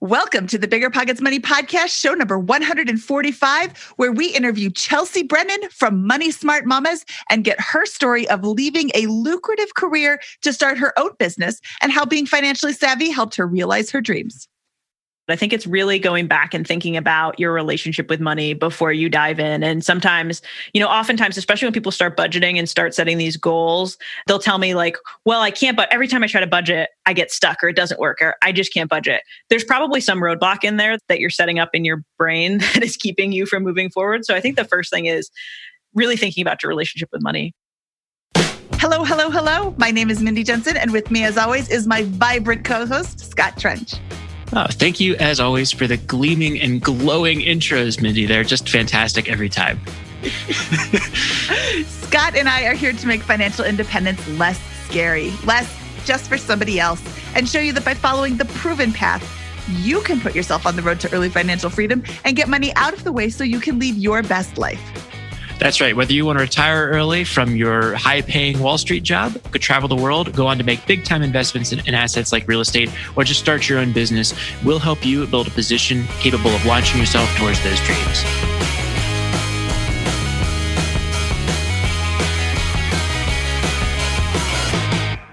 Welcome to the Bigger Pockets Money Podcast, show number 145, where we interview Chelsea Brennan from Money Smart Mamas and get her story of leaving a lucrative career to start her own business and how being financially savvy helped her realize her dreams. I think it's really going back and thinking about your relationship with money before you dive in. And sometimes, you know, oftentimes, especially when people start budgeting and start setting these goals, they'll tell me like, well, I can't, but every time I try to budget, I get stuck or it doesn't work or I just can't budget. There's probably some roadblock in there that you're setting up in your brain that is keeping you from moving forward. So I think the first thing is really thinking about your relationship with money. Hello, hello, hello. My name is Mindy Jensen. And with me as always is my vibrant co-host, Scott Trench. Oh, thank you, as always, for the gleaming and glowing intros, Mindy. They're just fantastic every time. Scott and I are here to make financial independence less scary, less just for somebody else, and show you that by following the proven path, you can put yourself on the road to early financial freedom and get money out of the way so you can lead your best life. That's right. Whether you want to retire early from your high-paying Wall Street job, could travel the world, go on to make big-time investments in assets like real estate, or just start your own business, we'll help you build a position capable of launching yourself towards those dreams.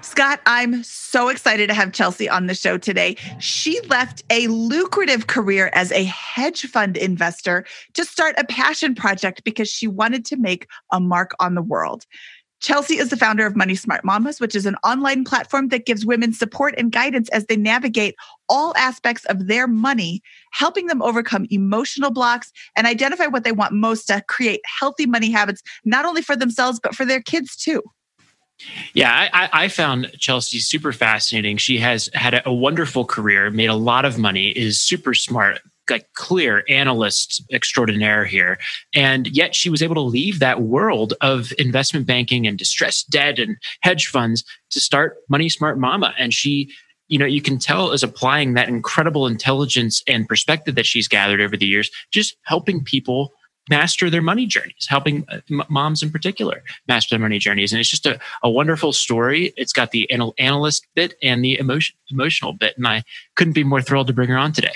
Scott, I'm so excited to have Chelsea on the show today. She left a lucrative career as a hedge fund investor to start a passion project because she wanted to make a mark on the world. Chelsea is the founder of Money Smart Mamas, which is an online platform that gives women support and guidance as they navigate all aspects of their money, helping them overcome emotional blocks and identify what they want most to create healthy money habits, not only for themselves, but for their kids too. Yeah, I found Chelsea super fascinating. She has had a wonderful career, made a lot of money, is super smart, like clear analyst extraordinaire here. And yet she was able to leave that world of investment banking and distressed debt and hedge funds to start Money Smart Mama. And she, you know, you can tell is applying that incredible intelligence and perspective that she's gathered over the years, just helping people master their money journeys, helping moms in particular master their money journeys. And it's just a wonderful story. It's got the analyst bit and the emotional bit. And I couldn't be more thrilled to bring her on today.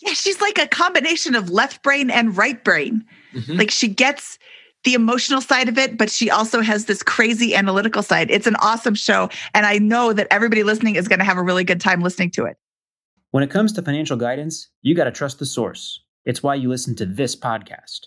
Yeah, she's like a combination of left brain and right brain. Mm-hmm. Like she gets the emotional side of it, but she also has this crazy analytical side. It's an awesome show. And I know that everybody listening is going to have a really good time listening to it. When it comes to financial guidance, you got to trust the source. It's why you listen to this podcast.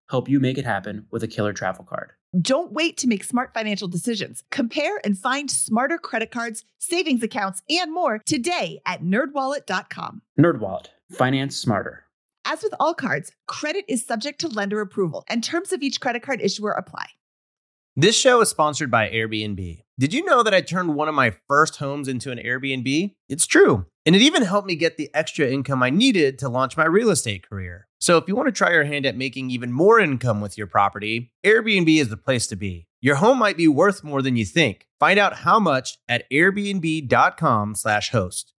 help you make it happen with a killer travel card. Don't wait to make smart financial decisions. Compare and find smarter credit cards, savings accounts, and more today at nerdwallet.com. NerdWallet. Finance smarter. As with all cards, credit is subject to lender approval, and terms of each credit card issuer apply. This show is sponsored by Airbnb. Did you know that I turned one of my first homes into an Airbnb? It's true. And it even helped me get the extra income I needed to launch my real estate career. So if you want to try your hand at making even more income with your property, Airbnb is the place to be. Your home might be worth more than you think. Find out how much at airbnb.com/host.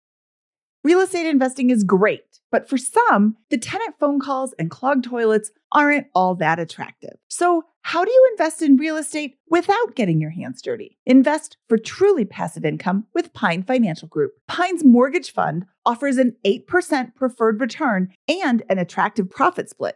Real estate investing is great, but for some, the tenant phone calls and clogged toilets aren't all that attractive. So how do you invest in real estate without getting your hands dirty? Invest for truly passive income with Pine Financial Group. Pine's mortgage fund offers an 8% preferred return and an attractive profit split,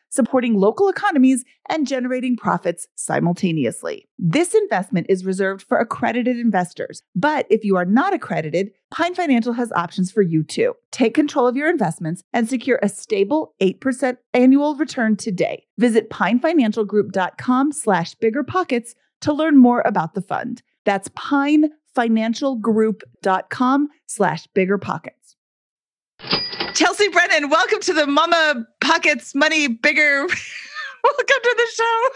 supporting local economies and generating profits simultaneously. This investment is reserved for accredited investors, but if you are not accredited, Pine Financial has options for you too. Take control of your investments and secure a stable 8% annual return today. Visit pinefinancialgroup.com/biggerpockets to learn more about the fund. That's pinefinancialgroup.com/biggerpockets. Chelsea Brennan, welcome to the Mama Pockets Money Bigger. Welcome to the show.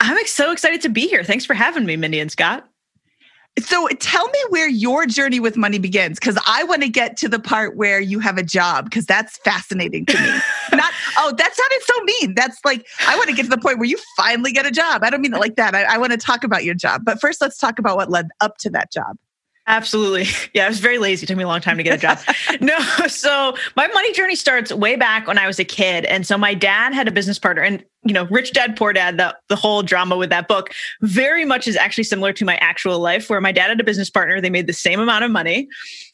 I'm so excited to be here. Thanks for having me, Mindy and Scott. So tell me where your journey with money begins, because I want to get to the part where you have a job, because that's fascinating to me. That sounded so mean. That's like, I want to get to the point where you finally get a job. I don't mean it like that. I want to talk about your job. But first, let's talk about what led up to that job. Absolutely. Yeah, I was very lazy. It took me a long time to get a job. So my money journey starts way back when I was a kid. And so my dad had a business partner, and Rich Dad, Poor Dad, the whole drama with that book very much is actually similar to my actual life, where my dad had a business partner. They made the same amount of money.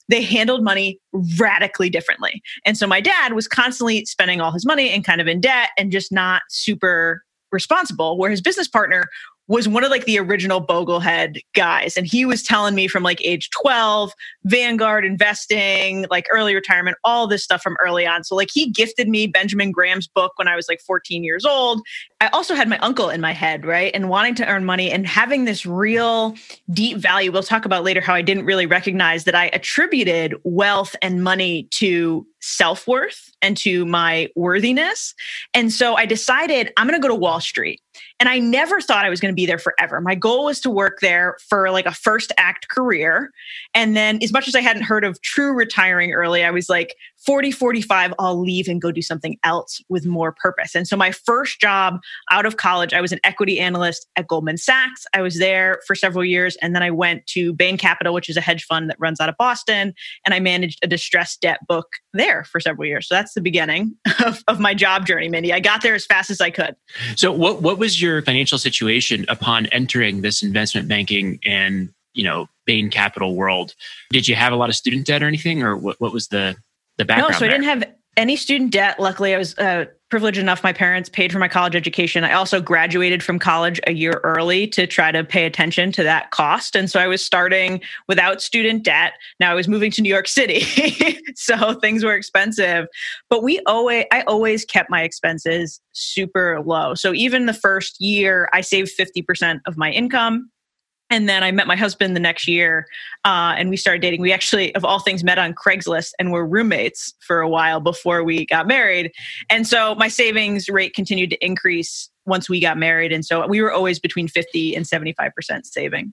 They handled money radically differently. And so my dad was constantly spending all his money and kind of in debt and just not super responsible, where his business partner was one of like the original Boglehead guys. And he was telling me from like age 12, Vanguard investing, like early retirement, all this stuff from early on. So like he gifted me Benjamin Graham's book when I was like 14 years old. I also had my uncle in my head, right? And wanting to earn money and having this real deep value. We'll talk about later how I didn't really recognize that I attributed wealth and money to self-worth and to my worthiness. And so I decided I'm going to go to Wall Street. And I never thought I was going to be there forever. My goal was to work there for like a first act career. And then as much as I hadn't heard of true retiring early, I was like 40, 45, I'll leave and go do something else with more purpose. And so my first job out of college, I was an equity analyst at Goldman Sachs. I was there for several years. And then I went to Bain Capital, which is a hedge fund that runs out of Boston. And I managed a distressed debt book there for several years. So that's the beginning of my job journey, Mindy. I got there as fast as I could. So what was your financial situation upon entering this investment banking and, Bain Capital world? Did you have a lot of student debt or anything? Or what was the background? No, so I didn't have any student debt. Luckily, I was privileged enough. My parents paid for my college education. I also graduated from college a year early to try to pay attention to that cost. And so I was starting without student debt. Now I was moving to New York City. So things were expensive. But I always kept my expenses super low. So even the first year, I saved 50% of my income. And then I met my husband the next year and we started dating. We actually, of all things, met on Craigslist and were roommates for a while before we got married. And so my savings rate continued to increase once we got married. And so we were always between 50 and 75% saving.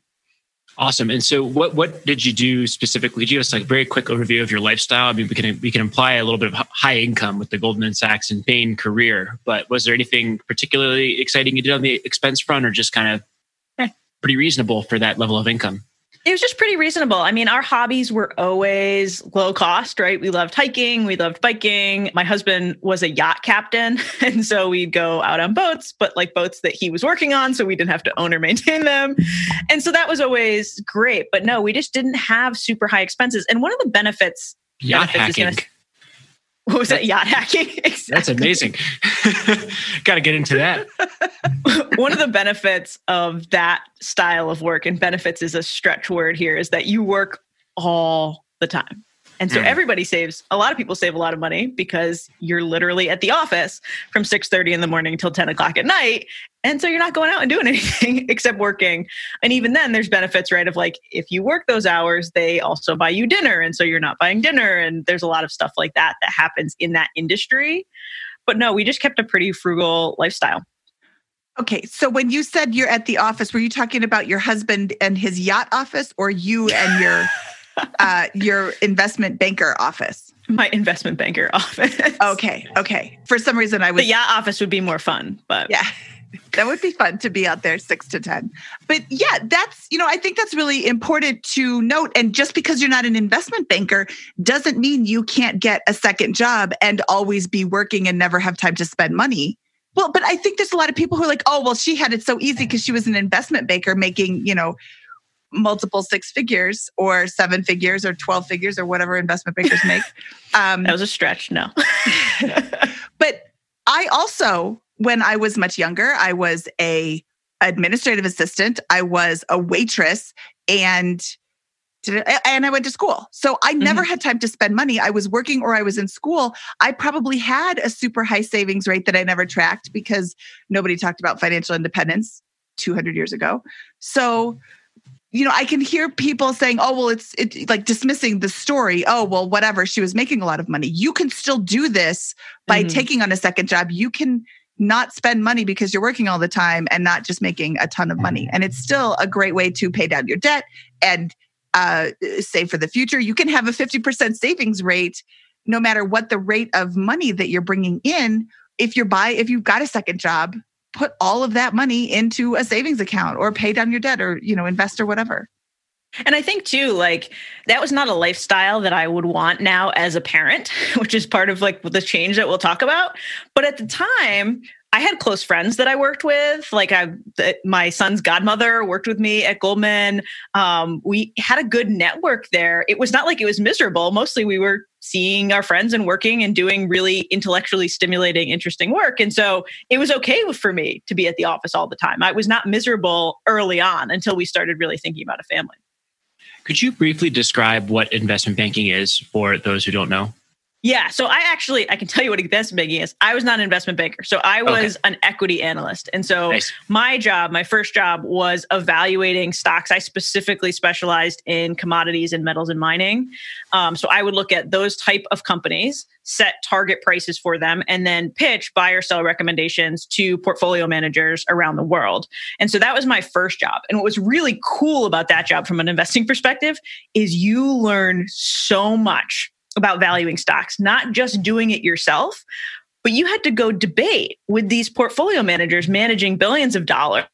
Awesome. And so what did you do specifically? Give us like a very quick overview of your lifestyle. I mean, we can imply a little bit of high income with the Goldman Sachs and Bain career, but was there anything particularly exciting you did on the expense front, or just kind of pretty reasonable for that level of income? It was just pretty reasonable. I mean, our hobbies were always low cost, right? We loved hiking. We loved biking. My husband was a yacht captain. And so we'd go out on boats, but like boats that he was working on. So we didn't have to own or maintain them. And so that was always great. But no, we just didn't have super high expenses. And one of the benefits... What was that? Yacht hacking? Exactly. That's amazing. Got to get into that. One of the benefits of that style of work, and benefits is a stretch word here, is that you work all the time. And so everybody saves, a lot of people save a lot of money because you're literally at the office from 6:30 in the morning till 10 o'clock at night. And so you're not going out and doing anything except working. And even then there's benefits, right? Of like, if you work those hours, they also buy you dinner. And so you're not buying dinner. And there's a lot of stuff like that that happens in that industry. But no, we just kept a pretty frugal lifestyle. Okay. So when you said you're at the office, were you talking about your husband and his yacht office, or you and your investment banker office? My investment banker office. Okay. For some reason the yacht office would be more fun, but yeah, that would be fun to be out there 6 to 10. But yeah, that's, I think that's really important to note. And just because you're not an investment banker doesn't mean you can't get a second job and always be working and never have time to spend money. Well, but I think there's a lot of people who are like, oh, well, she had it so easy because she was an investment banker making, multiple 6 figures or 7 figures or 12 figures or whatever investment bankers make. That was a stretch. No. But I also when I was much younger, I was a administrative assistant, I was a waitress, and I went to school. So I never had time to spend money. I was working or I was in school. I probably had a super high savings rate that I never tracked because nobody talked about financial independence 200 years ago. So, you know, I can hear people saying, oh, well, it's like dismissing the story. Oh, well, whatever. She was making a lot of money. You can still do this by taking on a second job. You can not spend money because you're working all the time and not just making a ton of money. And it's still a great way to pay down your debt and save for the future. You can have a 50% savings rate, no matter what the rate of money that you're bringing in. If you've got a second job, put all of that money into a savings account or pay down your debt or, you know, invest or whatever. And I think too, like, that was not a lifestyle that I would want now as a parent, which is part of like the change that we'll talk about. But at the time, I had close friends that I worked with. Like my son's godmother worked with me at Goldman. We had a good network there. It was not like it was miserable. Mostly we were seeing our friends and working and doing really intellectually stimulating, interesting work. And so it was okay for me to be at the office all the time. I was not miserable early on until we started really thinking about a family. Could you briefly describe what investment banking is for those who don't know? Yeah. So I can tell you what investment banking is. I was not an investment banker. So I was an equity analyst. And so my first job was evaluating stocks. I specifically specialized in commodities and metals and mining. So I would look at those type of companies, set target prices for them, and then pitch buy or sell recommendations to portfolio managers around the world. And so that was my first job. And what was really cool about that job from an investing perspective is you learn so much about valuing stocks, not just doing it yourself, but you had to go debate with these portfolio managers managing billions of dollars,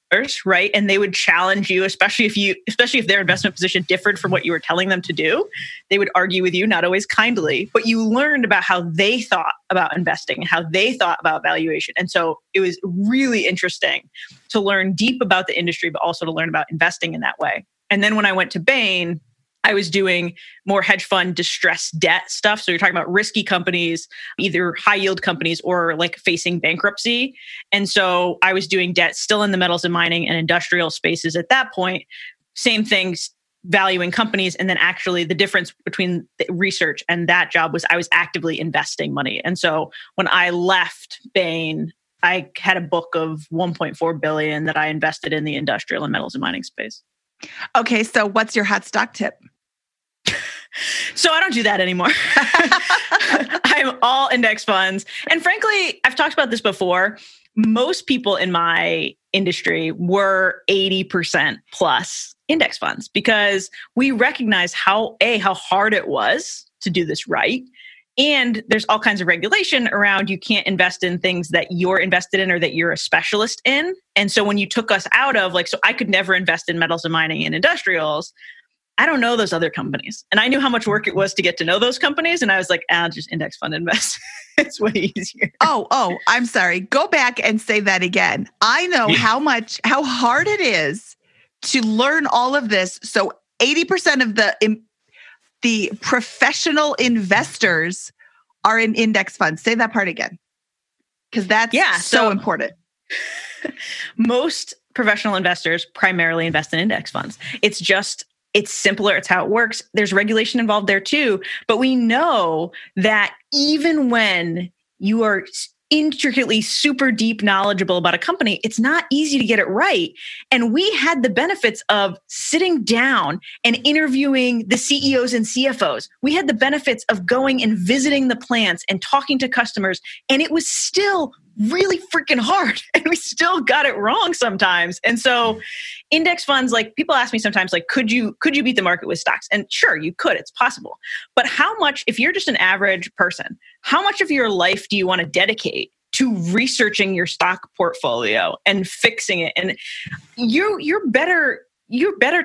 right? And they would challenge you, especially if their investment position differed from what you were telling them to do. They would argue with you, not always kindly, but you learned about how they thought about investing and how they thought about valuation. And so it was really interesting to learn deep about the industry, but also to learn about investing in that way. And then when I went to Bain, I was doing more hedge fund distressed debt stuff. So you're talking about risky companies, either high yield companies or like facing bankruptcy. And so I was doing debt still in the metals and mining and industrial spaces at that point. Same things, valuing companies. And then actually the difference between the research and that job was I was actively investing money. And so when I left Bain, I had a book of $1.4 billion that I invested in the industrial and metals and mining space. Okay, so what's your hot stock tip? So I don't do that anymore. I'm all index funds. And frankly, I've talked about this before. Most people in my industry were 80% plus index funds because we recognize how hard it was to do this right. And there's all kinds of regulation around you can't invest in things that you're invested in or that you're a specialist in. And so when you took us out of so I could never invest in metals and mining and industrials. I don't know those other companies. And I knew how much work it was to get to know those companies. And I was like, I'll just index fund invest. It's way easier. Oh, I'm sorry. Go back and say that again. I know how hard it is to learn all of this. So 80% of the professional investors are in index funds. Say that part again, because that's so important. Most professional investors primarily invest in index funds. It's simpler. It's how it works. There's regulation involved there too. But we know that even when you are intricately super deep knowledgeable about a company, it's not easy to get it right. And we had the benefits of sitting down and interviewing the CEOs and CFOs. We had the benefits of going and visiting the plants and talking to customers. And it was still really freaking hard. And we still got it wrong sometimes. And so index funds, people ask me sometimes, could you beat the market with stocks? And sure, you could, it's possible. But how much, if you're just an average person, how much of your life do you want to dedicate to researching your stock portfolio and fixing it? And you're better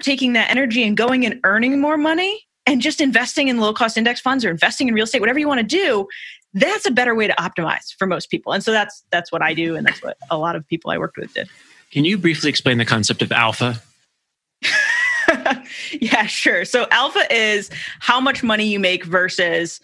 taking that energy and going and earning more money and just investing in low-cost index funds or investing in real estate, whatever you want to do. That's a better way to optimize for most people. And so that's what I do. And that's what a lot of people I worked with did. Can you briefly explain the concept of alpha? Yeah, sure. So alpha is how much money you make versus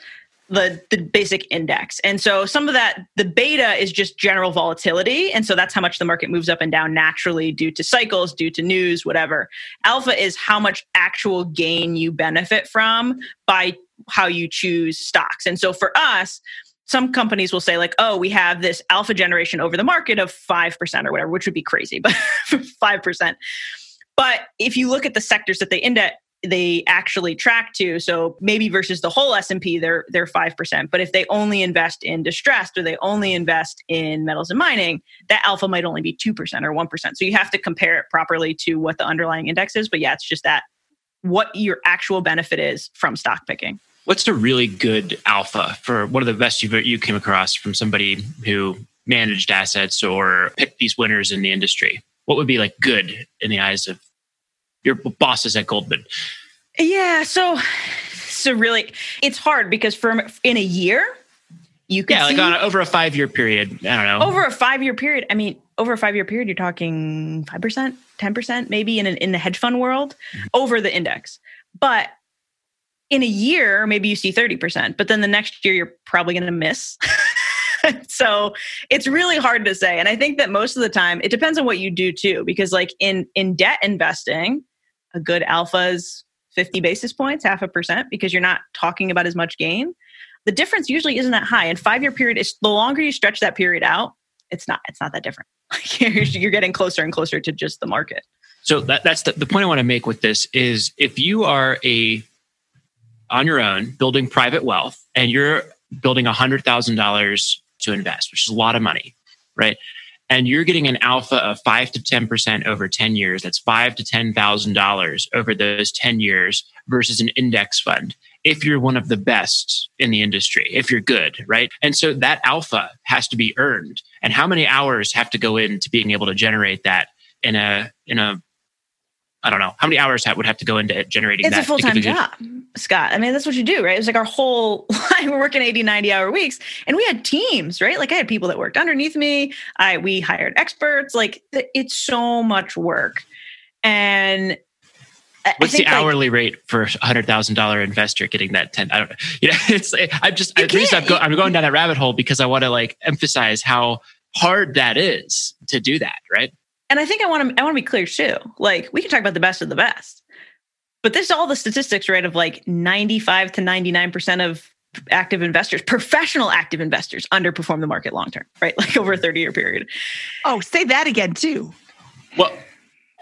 the basic index. And so some of that, the beta is just general volatility. And so that's how much the market moves up and down naturally due to cycles, due to news, whatever. Alpha is how much actual gain you benefit from by how you choose stocks. And so for us, some companies will say like, oh, we have this alpha generation over the market of 5% or whatever, which would be crazy, but 5%. But if you look at the sectors that they actually track to. So maybe versus the whole S&P, they're 5%. But if they only invest in distressed or they only invest in metals and mining, that alpha might only be 2% or 1%. So you have to compare it properly to what the underlying index is. But yeah, it's just that what your actual benefit is from stock picking. What's the really good alpha for one of the best you came across from somebody who managed assets or picked these winners in the industry? What would be like good in the eyes of your bosses at Goldman? Yeah, so really, it's hard because in a year, you can see... Yeah, like over a 5-year period, I don't know. Over a 5-year period, you're talking 5%, 10% maybe in the hedge fund world over the index. But in a year, maybe you see 30%, but then the next year, you're probably going to miss. So it's really hard to say. And I think that most of the time, it depends on what you do too, because like in debt investing, a good alpha is 50 basis points, 0.5%, because you're not talking about as much gain. The difference usually isn't that high. And 5-year period is the longer you stretch that period out, it's not that different. Like you're getting closer and closer to just the market. So that's the point I want to make with this is if you are on your own building private wealth and you're building $100,000 to invest, which is a lot of money, right? And you're getting an alpha of 5 to 10% over 10 years. That's $5,000 to $10,000 over those 10 years versus an index fund. If you're one of the best in the industry, if you're good, right? And so that alpha has to be earned. And how many hours have to go into being able to generate that in a I don't know, how many hours would have to go into generating that? It's a full-time job, Scott. I mean, that's what you do, right? It was like our whole life. We're working 80, 90-hour weeks. And we had teams, right? Like I had people that worked underneath me. We hired experts. Like it's so much work. And what's the hourly rate for $100,000 investor getting that 10? I don't know. You know, I'm going down that rabbit hole because I want to like emphasize how hard that is to do that, right? And I think I want to be clear too. Like we can talk about the best of the best, but this is all the statistics, right? Of like 95 to 99% of active investors, professional active investors, underperform the market long term, right? Like over a 30-year period. Oh, say that again too. Well,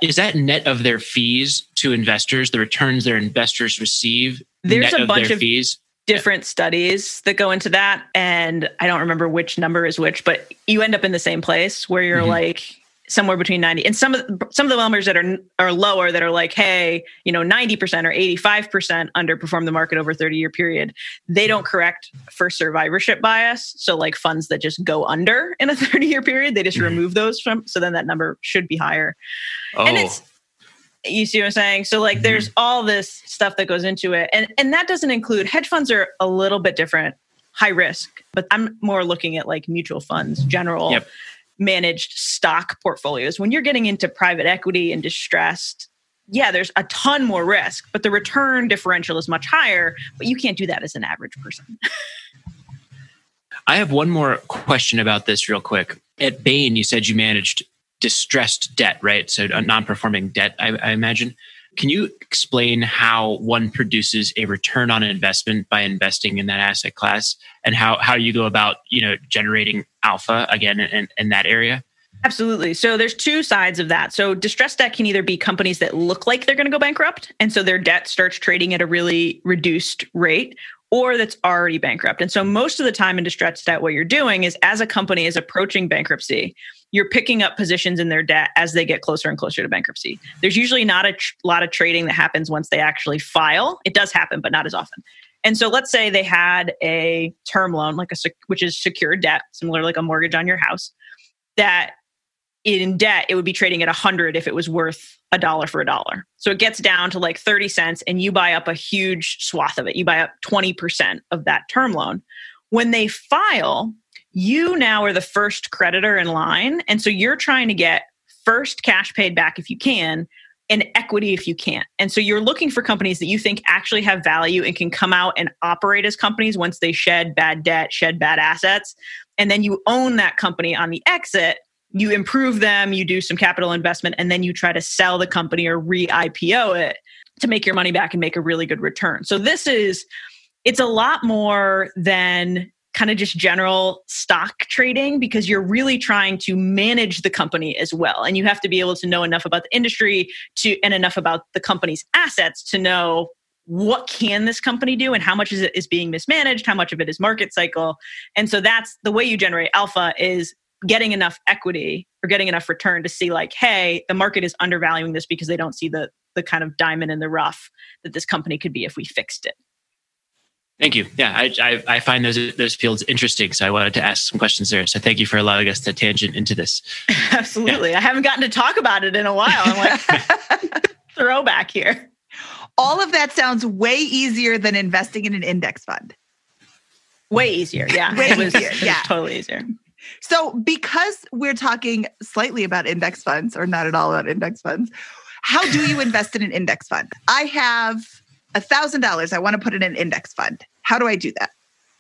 is that net of their fees to investors? The returns their investors receive. There's a bunch of fees. Different studies that go into that, and I don't remember which number is which, but you end up in the same place where you're like. Somewhere between 90 and some of the numbers that are lower that are like, hey, you know, 90% or 85% underperform the market over a 30-year period. They don't correct for survivorship bias. So like funds that just go under in a 30-year period, they just remove those from. So then that number should be higher. Oh. And you see what I'm saying? So like there's all this stuff that goes into it. And that doesn't include hedge funds are a little bit different, high risk, but I'm more looking at like mutual funds, general. Yep. Managed stock portfolios. When you're getting into private equity and distressed, yeah, there's a ton more risk, but the return differential is much higher, but you can't do that as an average person. I have one more question about this real quick. At Bain, you said you managed distressed debt, right? So non-performing debt, I imagine. Can you explain how one produces a return on investment by investing in that asset class and how you go about, you know, generating alpha again in that area? Absolutely. So there's two sides of that. So distressed debt can either be companies that look like they're going to go bankrupt, and so their debt starts trading at a really reduced rate, or that's already bankrupt. And so most of the time in distressed debt, what you're doing is as a company is approaching bankruptcy, you're picking up positions in their debt as they get closer and closer to bankruptcy. There's usually not a lot of trading that happens once they actually file. It does happen, but not as often. And so let's say they had a term loan, which is secured debt, similar like a mortgage on your house, that in debt, it would be trading at 100 if it was worth $1 for $1. So it gets down to like 30 cents and you buy up a huge swath of it. You buy up 20% of that term loan. When they file, you now are the first creditor in line. And so you're trying to get first cash paid back if you can and equity if you can't. And so you're looking for companies that you think actually have value and can come out and operate as companies once they shed bad debt, shed bad assets. And then you own that company on the exit, you improve them, you do some capital investment, and then you try to sell the company or re-IPO it to make your money back and make a really good return. So this is, it's a lot more than kind of just general stock trading, because you're really trying to manage the company as well. And you have to be able to know enough about the industry to, and enough about the company's assets to know what can this company do and how much is it is being mismanaged, how much of it is market cycle. And so that's the way you generate alpha, is getting enough equity or getting enough return to see like, hey, the market is undervaluing this because they don't see the kind of diamond in the rough that this company could be if we fixed it. Thank you. Yeah, I find those fields interesting. So I wanted to ask some questions there. So thank you for allowing us to tangent into this. Absolutely. Yeah. I haven't gotten to talk about it in a while. I'm like, throwback here. All of that sounds way easier than investing in an index fund. Way easier. Yeah. It was totally easier. So because we're talking slightly about index funds, or not at all about index funds, how do you invest in an index fund? I have $1,000 I want to put in an index fund. How do I do that?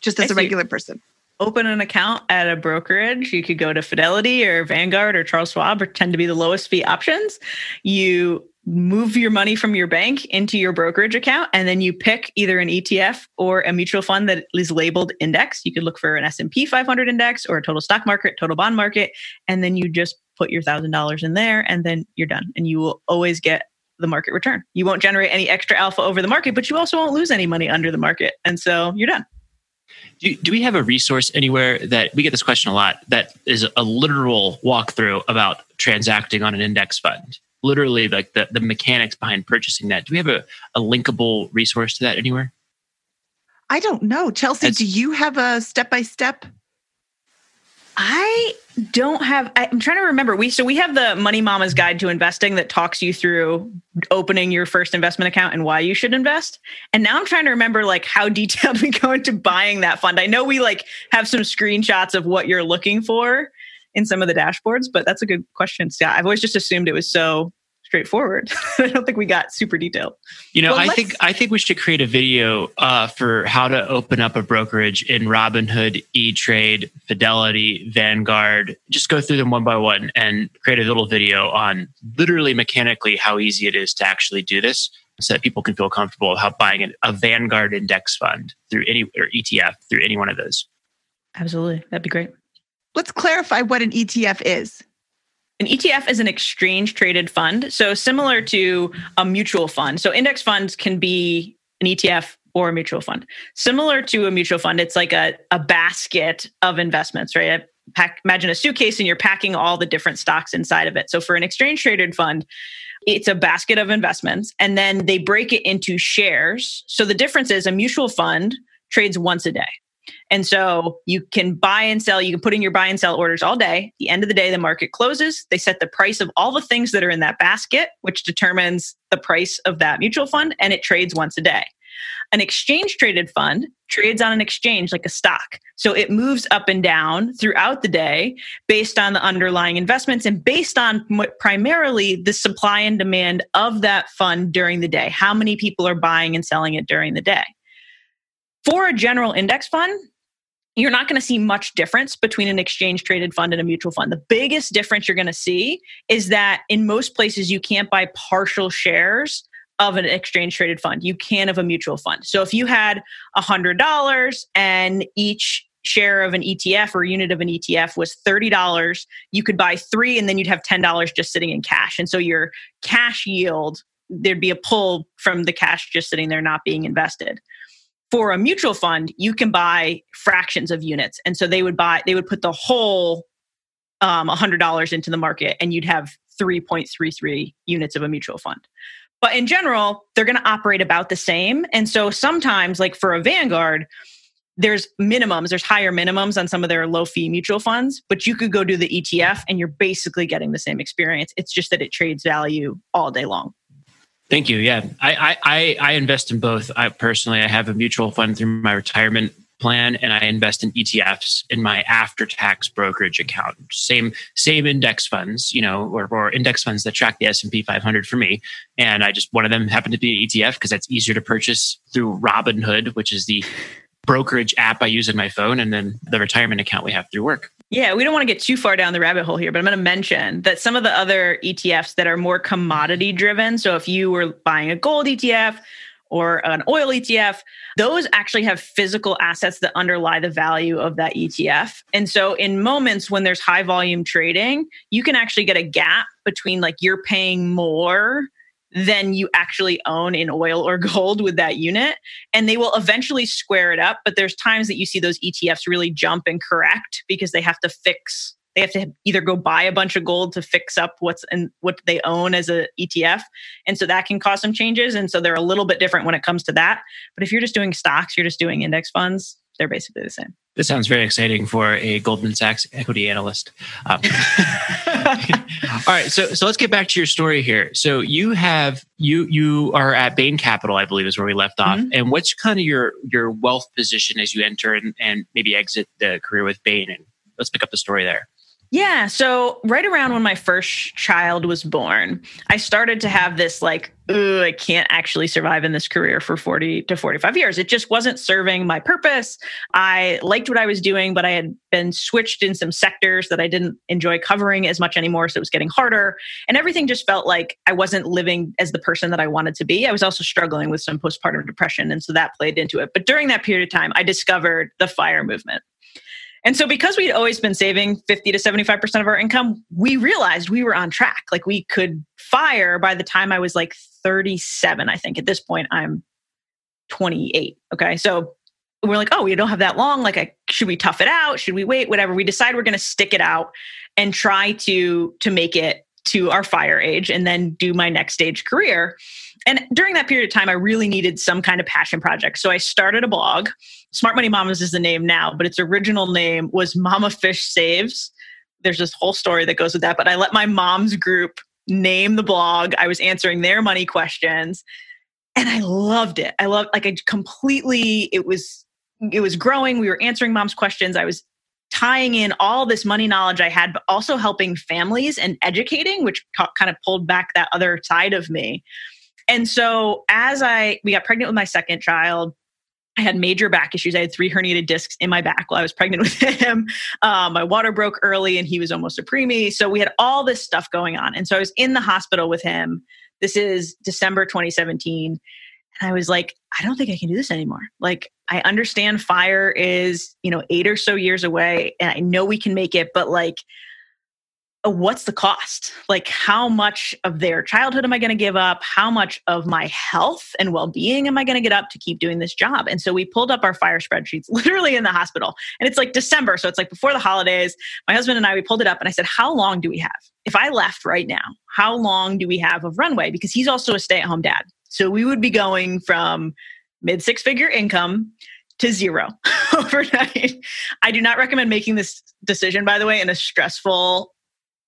Just as a regular person. Open an account at a brokerage. You could go to Fidelity or Vanguard or Charles Schwab, or tend to be the lowest fee options. You move your money from your bank into your brokerage account, and then you pick either an ETF or a mutual fund that is labeled index. You could look for an S&P 500 index or a total stock market, total bond market, and then you just put your $1,000 in there, and then you're done. And you will always get the market return. You won't generate any extra alpha over the market, but you also won't lose any money under the market. And so you're done. Do we have a resource anywhere that we get this question a lot, that is a literal walkthrough about transacting on an index fund? Literally like the mechanics behind purchasing that. Do we have a linkable resource to that anywhere? I don't know. Chelsea, do you have a step-by-step? I don't have, I'm trying to remember. So we have the Money Mama's Guide to Investing that talks you through opening your first investment account and why you should invest. And now I'm trying to remember like how detailed we go into buying that fund. I know we like have some screenshots of what you're looking for in some of the dashboards, but that's a good question. Yeah, I've always just assumed it was so straightforward. I don't think we got super detailed. You know, well, I think we should create a video for how to open up a brokerage in Robinhood, E-Trade, Fidelity, Vanguard. Just go through them one by one and create a little video on literally mechanically how easy it is to actually do this, so that people can feel comfortable about buying a Vanguard index fund through any, or ETF through any one of those. Absolutely, that'd be great. Let's clarify what an ETF is. An ETF is an exchange-traded fund, so similar to a mutual fund. So index funds can be an ETF or a mutual fund. Similar to a mutual fund, it's like a basket of investments, right? Imagine a suitcase and you're packing all the different stocks inside of it. So for an exchange-traded fund, it's a basket of investments, and then they break it into shares. So the difference is a mutual fund trades once a day. And so you can buy and sell, you can put in your buy and sell orders all day. At the end of the day, the market closes. They set the price of all the things that are in that basket, which determines the price of that mutual fund, and it trades once a day. An exchange-traded fund trades on an exchange like a stock. So it moves up and down throughout the day based on the underlying investments and based on primarily the supply and demand of that fund during the day, how many people are buying and selling it during the day. For a general index fund, you're not going to see much difference between an exchange-traded fund and a mutual fund. The biggest difference you're going to see is that in most places, you can't buy partial shares of an exchange-traded fund. You can of a mutual fund. So if you had $100 and each share of an ETF or unit of an ETF was $30, you could buy 3 and then you'd have $10 just sitting in cash. And so your cash yield, there'd be a pull from the cash just sitting there not being invested. For a mutual fund, you can buy fractions of units. And so they would put the whole $100 into the market, and you'd have 3.33 units of a mutual fund. But in general, they're going to operate about the same. And so sometimes, like for a Vanguard, there's higher minimums on some of their low fee mutual funds, but you could go do the ETF and you're basically getting the same experience. It's just that it trades value all day long. Thank you. Yeah, I invest in both. I personally, I have a mutual fund through my retirement plan, and I invest in ETFs in my after-tax brokerage account. Same index funds, you know, or index funds that track the S&P 500 for me. And I just, one of them happened to be an ETF because that's easier to purchase through Robinhood, which is the brokerage app I use on my phone, and then the retirement account we have through work. Yeah, we don't want to get too far down the rabbit hole here, but I'm going to mention that some of the other ETFs that are more commodity driven. So if you were buying a gold ETF or an oil ETF, those actually have physical assets that underlie the value of that ETF. And so in moments when there's high volume trading, you can actually get a gap between like you're paying more than you actually own in oil or gold with that unit. And they will eventually square it up. But there's times that you see those ETFs really jump and correct because they have to fix, they have to either go buy a bunch of gold to fix up what's in what they own as an ETF. And so that can cause some changes. And so they're a little bit different when it comes to that. But if you're just doing stocks, you're just doing index funds, they're basically the same. This sounds very exciting for a Goldman Sachs equity analyst. All right, so let's get back to your story here. So you have you are at Bain Capital, I believe, is where we left off. Mm-hmm. And what's kind of your wealth position as you enter and maybe exit the career with Bain? And let's pick up the story there. Yeah. So right around when my first child was born, I started to have this like, I can't actually survive in this career for 40 to 45 years. It just wasn't serving my purpose. I liked what I was doing, but I had been switched in some sectors that I didn't enjoy covering as much anymore. So it was getting harder. And everything just felt like I wasn't living as the person that I wanted to be. I was also struggling with some postpartum depression. And so that played into it. But during that period of time, I discovered the FIRE movement. And so because we'd always been saving 50 to 75% of our income, we realized we were on track. Like we could FIRE by the time I was like 37, I think. At this point, I'm 28. Okay. So we're like, oh, we don't have that long. Like, should we tough it out? Should we wait? Whatever. We decide we're going to stick it out and try to make it to our FIRE age and then do my next stage career. And during that period of time, I really needed some kind of passion project. So I started a blog. Smart Money Mamas is the name now, but its original name was Mama Fish Saves. There's this whole story that goes with that, but I let my mom's group name the blog. I was answering their money questions and I loved it. It was growing. We were answering mom's questions. I was tying in all this money knowledge I had, but also helping families and educating, which kind of pulled back that other side of me. And so as we got pregnant with my second child, I had major back issues. I had 3 herniated discs in my back while I was pregnant with him. My water broke early and he was almost a preemie. So we had all this stuff going on. And so I was in the hospital with him. This is December 2017. And I was like, I don't think I can do this anymore. Like, I understand FIRE is, 8 or so years away and I know we can make it, but like, what's the cost? Like, how much of their childhood am I going to give up? How much of my health and well-being am I going to get up to keep doing this job? And so we pulled up our FIRE spreadsheets literally in the hospital. And it's like December. So it's like before the holidays, my husband and I, we pulled it up and I said, how long do we have? If I left right now, how long do we have of runway? Because he's also a stay-at-home dad. So we would be going from mid-6-figure income to zero overnight. I do not recommend making this decision, by the way, in a stressful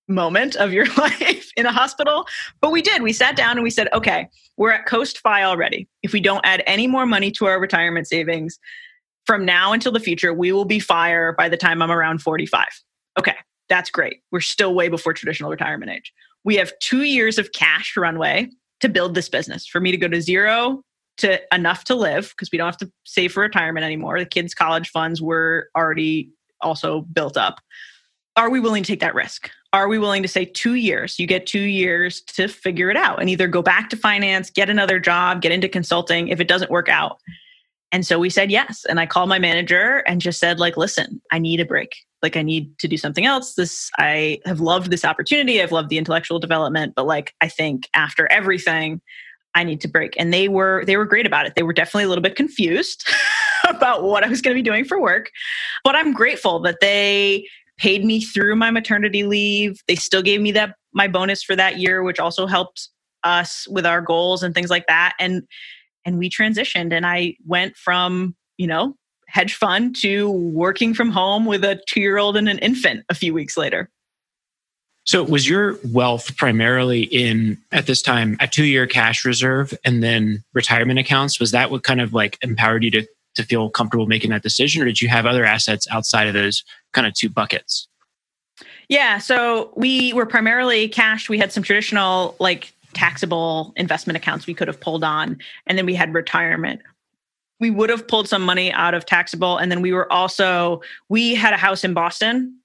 moment of your life in a hospital. But we did. We sat down and we said, okay, we're at Coast Fi already. If we don't add any more money to our retirement savings from now until the future, we will be FIRE by the time I'm around 45. Okay, that's great. We're still way before traditional retirement age. We have 2 years of cash runway to build this business, for me to go to zero to enough to live, because we don't have to save for retirement anymore. The kids' college funds were already also built up. Are we willing to take that risk? Are we willing to say 2 years? You get 2 years to figure it out and either go back to finance, get another job, get into consulting if it doesn't work out. And so we said yes. And I called my manager and just said, like, listen, I need a break. Like, I need to do something else. I have loved this opportunity. I've loved the intellectual development, but like, I think after everything, I need to break. And they were great about it. They were definitely a little bit confused about what I was going to be doing for work, but I'm grateful that they paid me through my maternity leave. They still gave me my bonus for that year, which also helped us with our goals and things like that. And we transitioned, and I went from, hedge fund to working from home with a 2-year-old and an infant a few weeks later. So was your wealth primarily in, at this time, a 2-year cash reserve and then retirement accounts? Was that what kind of like empowered you to to feel comfortable making that decision? Or did you have other assets outside of those kind of two buckets? Yeah. So we were primarily cash. We had some traditional like taxable investment accounts we could have pulled on. And then we had retirement. We would have pulled some money out of taxable. And then we were also, we had a house in Boston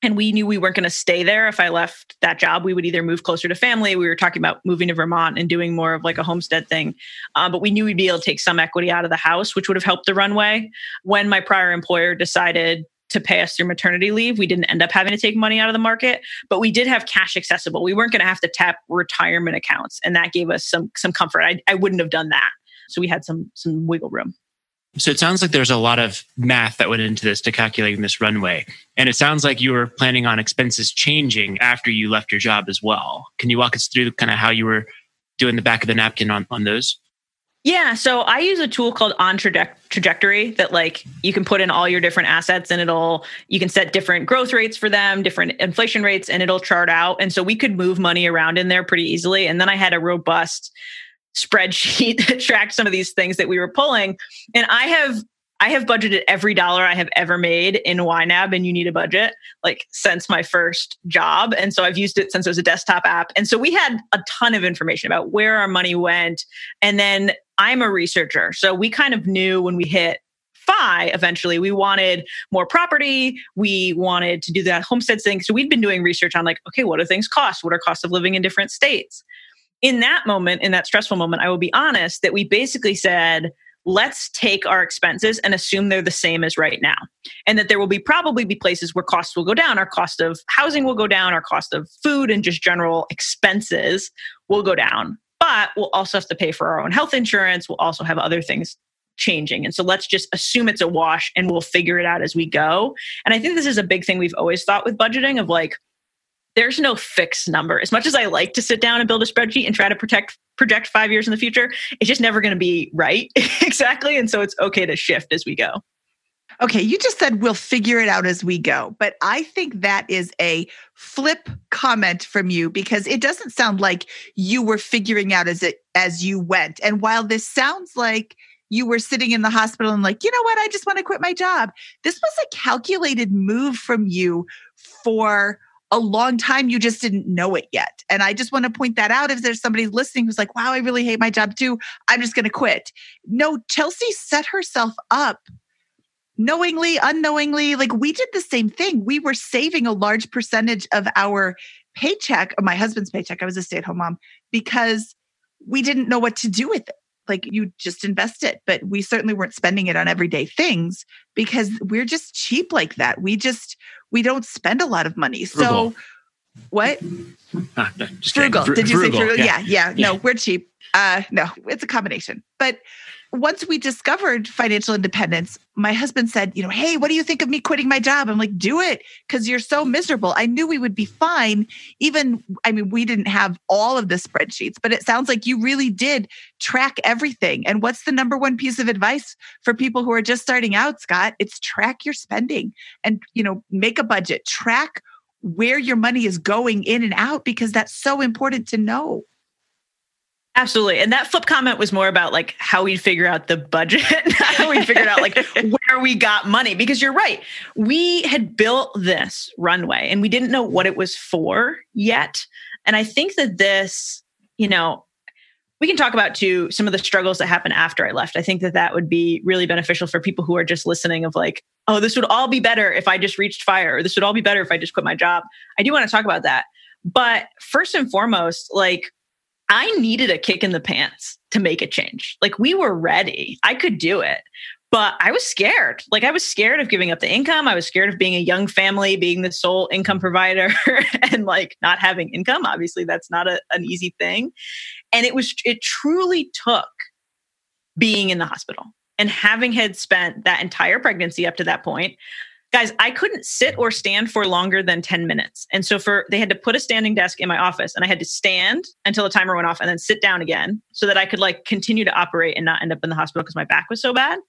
and we knew we weren't going to stay there. If I left that job, we would either move closer to family. We were talking about moving to Vermont and doing more of like a homestead thing. But we knew we'd be able to take some equity out of the house, which would have helped the runway. When my prior employer decided to pay us through maternity leave, we didn't end up having to take money out of the market, but we did have cash accessible. We weren't going to have to tap retirement accounts. And that gave us some comfort. I wouldn't have done that. So we had some wiggle room. So it sounds like there's a lot of math that went into this to calculating this runway. And it sounds like you were planning on expenses changing after you left your job as well. Can you walk us through kind of how you were doing the back of the napkin on those? Yeah. So I use a tool called OnTrajectory that like you can put in all your different assets and you can set different growth rates for them, different inflation rates, and it'll chart out. And so we could move money around in there pretty easily. And then I had a robust spreadsheet that tracked some of these things that we were pulling. And I have budgeted every dollar I have ever made in YNAB, and you need a budget, like since my first job. And so I've used it since it was a desktop app. And so we had a ton of information about where our money went. And then I'm a researcher. So we kind of knew when we hit FI, eventually, we wanted more property. We wanted to do that homestead thing. So we'd been doing research on like, okay, what do things cost? What are costs of living in different states? In that moment, in that stressful moment, I will be honest that we basically said, let's take our expenses and assume they're the same as right now. And that there will be probably be places where costs will go down. Our cost of housing will go down. Our cost of food and just general expenses will go down. But we'll also have to pay for our own health insurance. We'll also have other things changing. And so let's just assume it's a wash and we'll figure it out as we go. And I think this is a big thing we've always thought with budgeting of like, there's no fixed number. As much as I like to sit down and build a spreadsheet and try to project 5 years in the future, it's just never going to be right. Exactly. And so it's okay to shift as we go. Okay. You just said we'll figure it out as we go. But I think that is a flip comment from you because it doesn't sound like you were figuring out as you went. And while this sounds like you were sitting in the hospital and like, you know what? I just want to quit my job. This was a calculated move from you for a long time. You just didn't know it yet. And I just want to point that out. If there's somebody listening who's like, wow, I really hate my job too. I'm just going to quit. No, Chelsea set herself up knowingly, unknowingly. Like we did the same thing. We were saving a large percentage of our paycheck, or my husband's paycheck. I was a stay-at-home mom because we didn't know what to do with it. Like you just invest it, but we certainly weren't spending it on everyday things because we're just cheap like that. We don't spend a lot of money. Frugal. So what? Frugal. Did you say frugal? Yeah. No, we're cheap. No, it's a combination. But once we discovered financial independence, my husband said, you know, hey, what do you think of me quitting my job? I'm like, do it because you're so miserable. I knew we would be fine. We didn't have all of the spreadsheets, but it sounds like you really did track everything. And what's the number one piece of advice for people who are just starting out, Scott? It's track your spending and, you know, make a budget, track where your money is going in and out, because that's so important to know. Absolutely. And that flip comment was more about like how we figure out the budget, how we figured out like where we got money, because you're right. We had built this runway and we didn't know what it was for yet. And I think that this, you know, we can talk about too some of the struggles that happened after I left. I think that would be really beneficial for people who are just listening of like, oh, this would all be better if I just reached FIRE. Or this would all be better if I just quit my job. I do want to talk about that. But first and foremost, like, I needed a kick in the pants to make a change. Like we were ready. I could do it, but I was scared. Like I was scared of giving up the income. I was scared of being a young family, being the sole income provider and like not having income. Obviously that's not an easy thing. And it truly took being in the hospital and having had spent that entire pregnancy up to that point. Guys, I couldn't sit or stand for longer than 10 minutes. And so they had to put a standing desk in my office and I had to stand until the timer went off and then sit down again so that I could like continue to operate and not end up in the hospital because my back was so bad.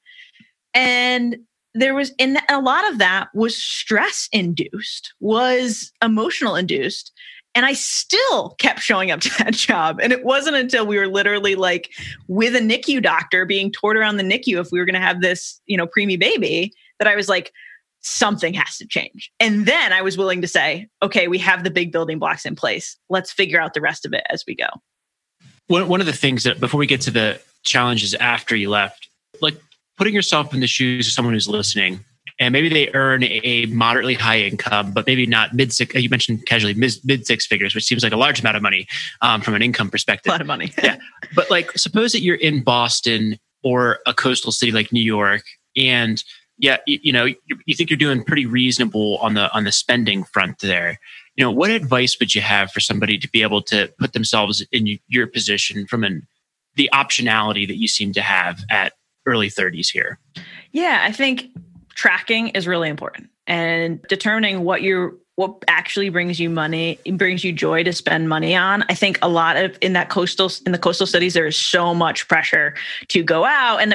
And a lot of that was stress induced, was emotional induced. And I still kept showing up to that job. And it wasn't until we were literally like with a NICU doctor being toured around the NICU if we were going to have this, you know, preemie baby that I was like, something has to change. And then I was willing to say, okay, we have the big building blocks in place. Let's figure out the rest of it as we go. One of the things that, before we get to the challenges after you left, like putting yourself in the shoes of someone who's listening, and maybe they earn a moderately high income, but maybe not mid-six. You mentioned casually mid-six figures, which seems like a large amount of money from an income perspective. A lot of money. Yeah. But like, suppose that you're in Boston or a coastal city like New York, and yeah, you know, you think you're doing pretty reasonable on the spending front there. You know, what advice would you have for somebody to be able to put themselves in your position from the optionality that you seem to have at early 30s here? Yeah, I think tracking is really important, and determining what actually brings you money, brings you joy to spend money on. I think a lot of in the coastal cities, there is so much pressure to go out, and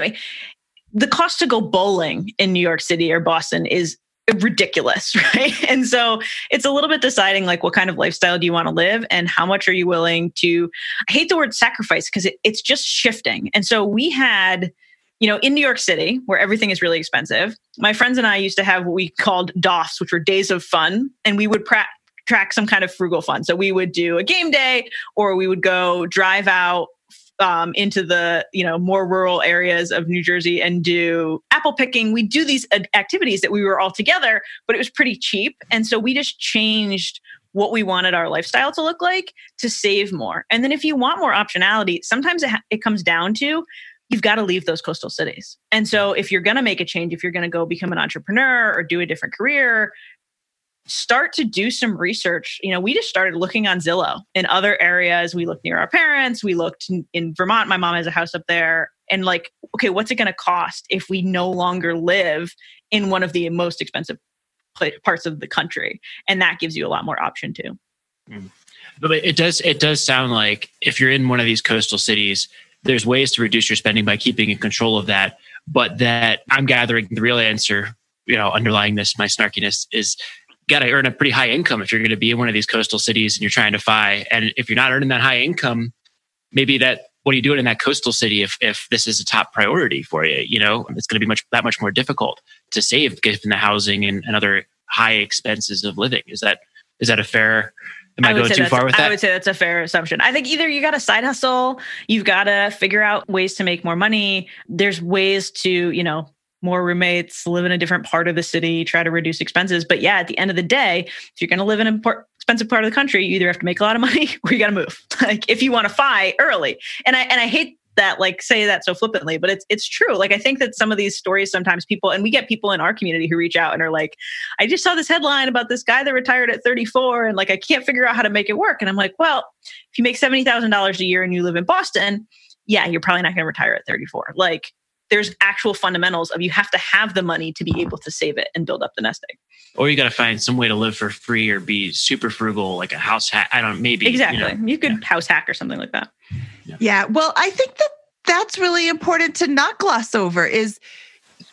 the cost to go bowling in New York City or Boston is ridiculous, right? And so it's a little bit deciding like what kind of lifestyle do you want to live and how much are you willing to, I hate the word sacrifice because it's just shifting. And so we had, you know, in New York City where everything is really expensive, my friends and I used to have what we called DOFs, which were days of fun. And we would track some kind of frugal fun. So we would do a game day, or we would go drive out into the, you know, more rural areas of New Jersey and do apple picking. We do these activities that we were all together, but it was pretty cheap. And so we just changed what we wanted our lifestyle to look like to save more. And then if you want more optionality, sometimes it comes down to, you've got to leave those coastal cities. And so if you're going to make a change, if you're going to go become an entrepreneur or do a different career, start to do some research. You know, we just started looking on Zillow in other areas. We looked near our parents. We looked in Vermont. My mom has a house up there. And like, okay, what's it going to cost if we no longer live in one of the most expensive parts of the country? And that gives you a lot more option too. Mm. But it does sound like if you're in one of these coastal cities, there's ways to reduce your spending by keeping in control of that. But that I'm gathering the real answer, you know, underlying this, my snarkiness is, got to earn a pretty high income if you're going to be in one of these coastal cities and you're trying to FI. And if you're not earning that high income, maybe that, what are you doing in that coastal city if this is a top priority for you? You know, it's going to be that much more difficult to save given the housing and other high expenses of living. Is that a fair... Am I going too far with that? I would say that's a fair assumption. I think either you got to side hustle, you've got to figure out ways to make more money. There's ways to, you know, more roommates, live in a different part of the city, try to reduce expenses. But yeah, at the end of the day, if you're going to live in an expensive part of the country, you either have to make a lot of money or you got to move. Like if you want to FI early. And I hate that, like say that so flippantly, but it's true. Like I think that some of these stories, sometimes people, and we get people in our community who reach out and are like, I just saw this headline about this guy that retired at 34 and like, I can't figure out how to make it work. And I'm like, well, if you make $70,000 a year and you live in Boston, yeah, you're probably not going to retire at 34. Like, there's actual fundamentals of you have to have the money to be able to save it and build up the nest egg. Or you got to find some way to live for free or be super frugal, like a house hack. I don't know, maybe. Exactly. You know, you could house hack or something like that. Yeah. Well, I think that's really important to not gloss over is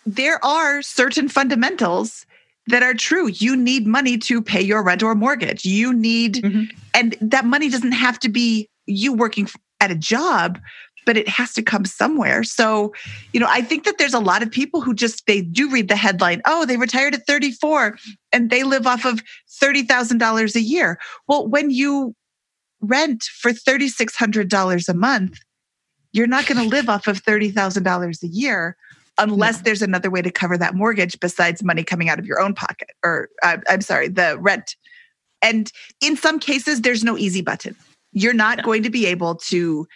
there are certain fundamentals that are true. You need money to pay your rent or mortgage. You need, and that money doesn't have to be you working at a job, but it has to come somewhere. So, you know, I think that there's a lot of people who just, they do read the headline, oh, they retired at 34 and they live off of $30,000 a year. Well, when you rent for $3,600 a month, you're not going to live off of $30,000 a year unless there's another way to cover that mortgage besides money coming out of your own pocket or, the rent. And in some cases, there's no easy button. You're not going to be able to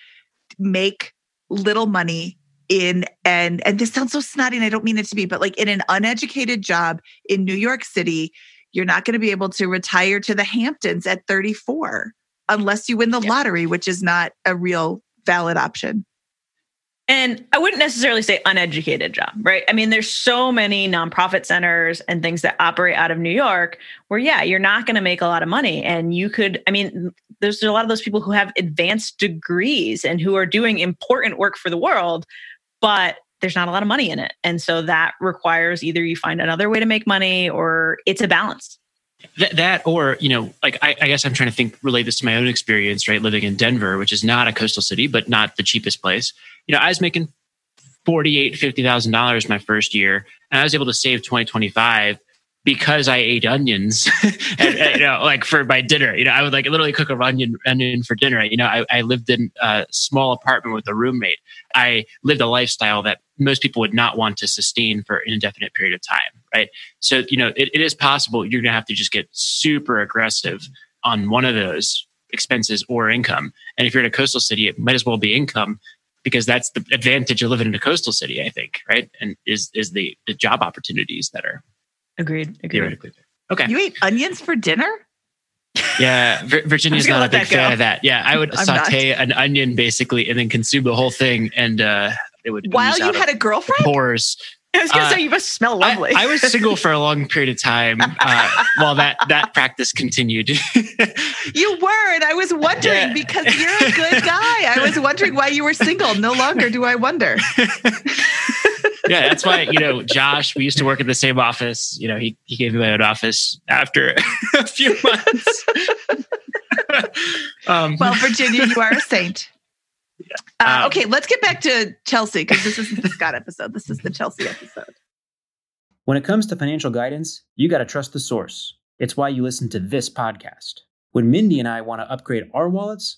make little money in, and this sounds so snotty and I don't mean it to be, but like in an uneducated job in New York City, you're not going to be able to retire to the Hamptons at 34 unless you win the lottery, which is not a real valid option. And I wouldn't necessarily say uneducated job, right? I mean, there's so many nonprofit centers and things that operate out of New York where, yeah, you're not going to make a lot of money. And you could, I mean, there's a lot of those people who have advanced degrees and who are doing important work for the world, but there's not a lot of money in it. And so that requires either you find another way to make money or it's a balance. That or, you know, like I guess I'm trying to think, relate this to my own experience, right? Living in Denver, which is not a coastal city, but not the cheapest place. You know, I was making $48,000, $50,000 my first year, and I was able to save $20,000-$25,000 because I ate onions, and, you know, like for my dinner. You know, I would like literally cook an onion for dinner. You know, I lived in a small apartment with a roommate. I lived a lifestyle that most people would not want to sustain for an indefinite period of time, right? So, you know, it is possible you're going to have to just get super aggressive on one of those expenses or income. And if you're in a coastal city, it might as well be income, because that's the advantage of living in a coastal city, I think, right? And is the job opportunities that are Agreed. Theoretically. Okay. You ate onions for dinner? Yeah, Virginia's not a big fan of that. Yeah, I would saute an onion basically and then consume the whole thing, and it would. While you had a girlfriend? Pores. I was going to say, you must smell lovely. I was single for a long period of time while that practice continued. You were, and I was wondering, because you're a good guy. I was wondering why you were single. No longer do I wonder. Yeah, that's why, you know, Josh, we used to work at the same office. You know, he gave me my own office after a few months. Well, Virginia, you are a saint. Okay, let's get back to Chelsea, because this isn't the Scott episode. This is the Chelsea episode. When it comes to financial guidance, you got to trust the source. It's why you listen to this podcast. When Mindy and I want to upgrade our wallets,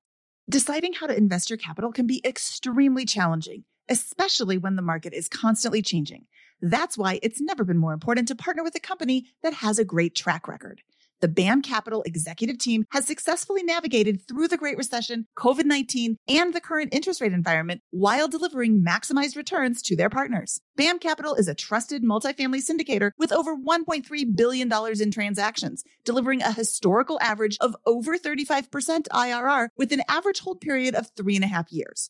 Deciding how to invest your capital can be extremely challenging, especially when the market is constantly changing. That's why it's never been more important to partner with a company that has a great track record. The BAM Capital executive team has successfully navigated through the Great Recession, COVID-19, and the current interest rate environment while delivering maximized returns to their partners. BAM Capital is a trusted multifamily syndicator with over $1.3 billion in transactions, delivering a historical average of over 35% IRR with an average hold period of 3.5 years.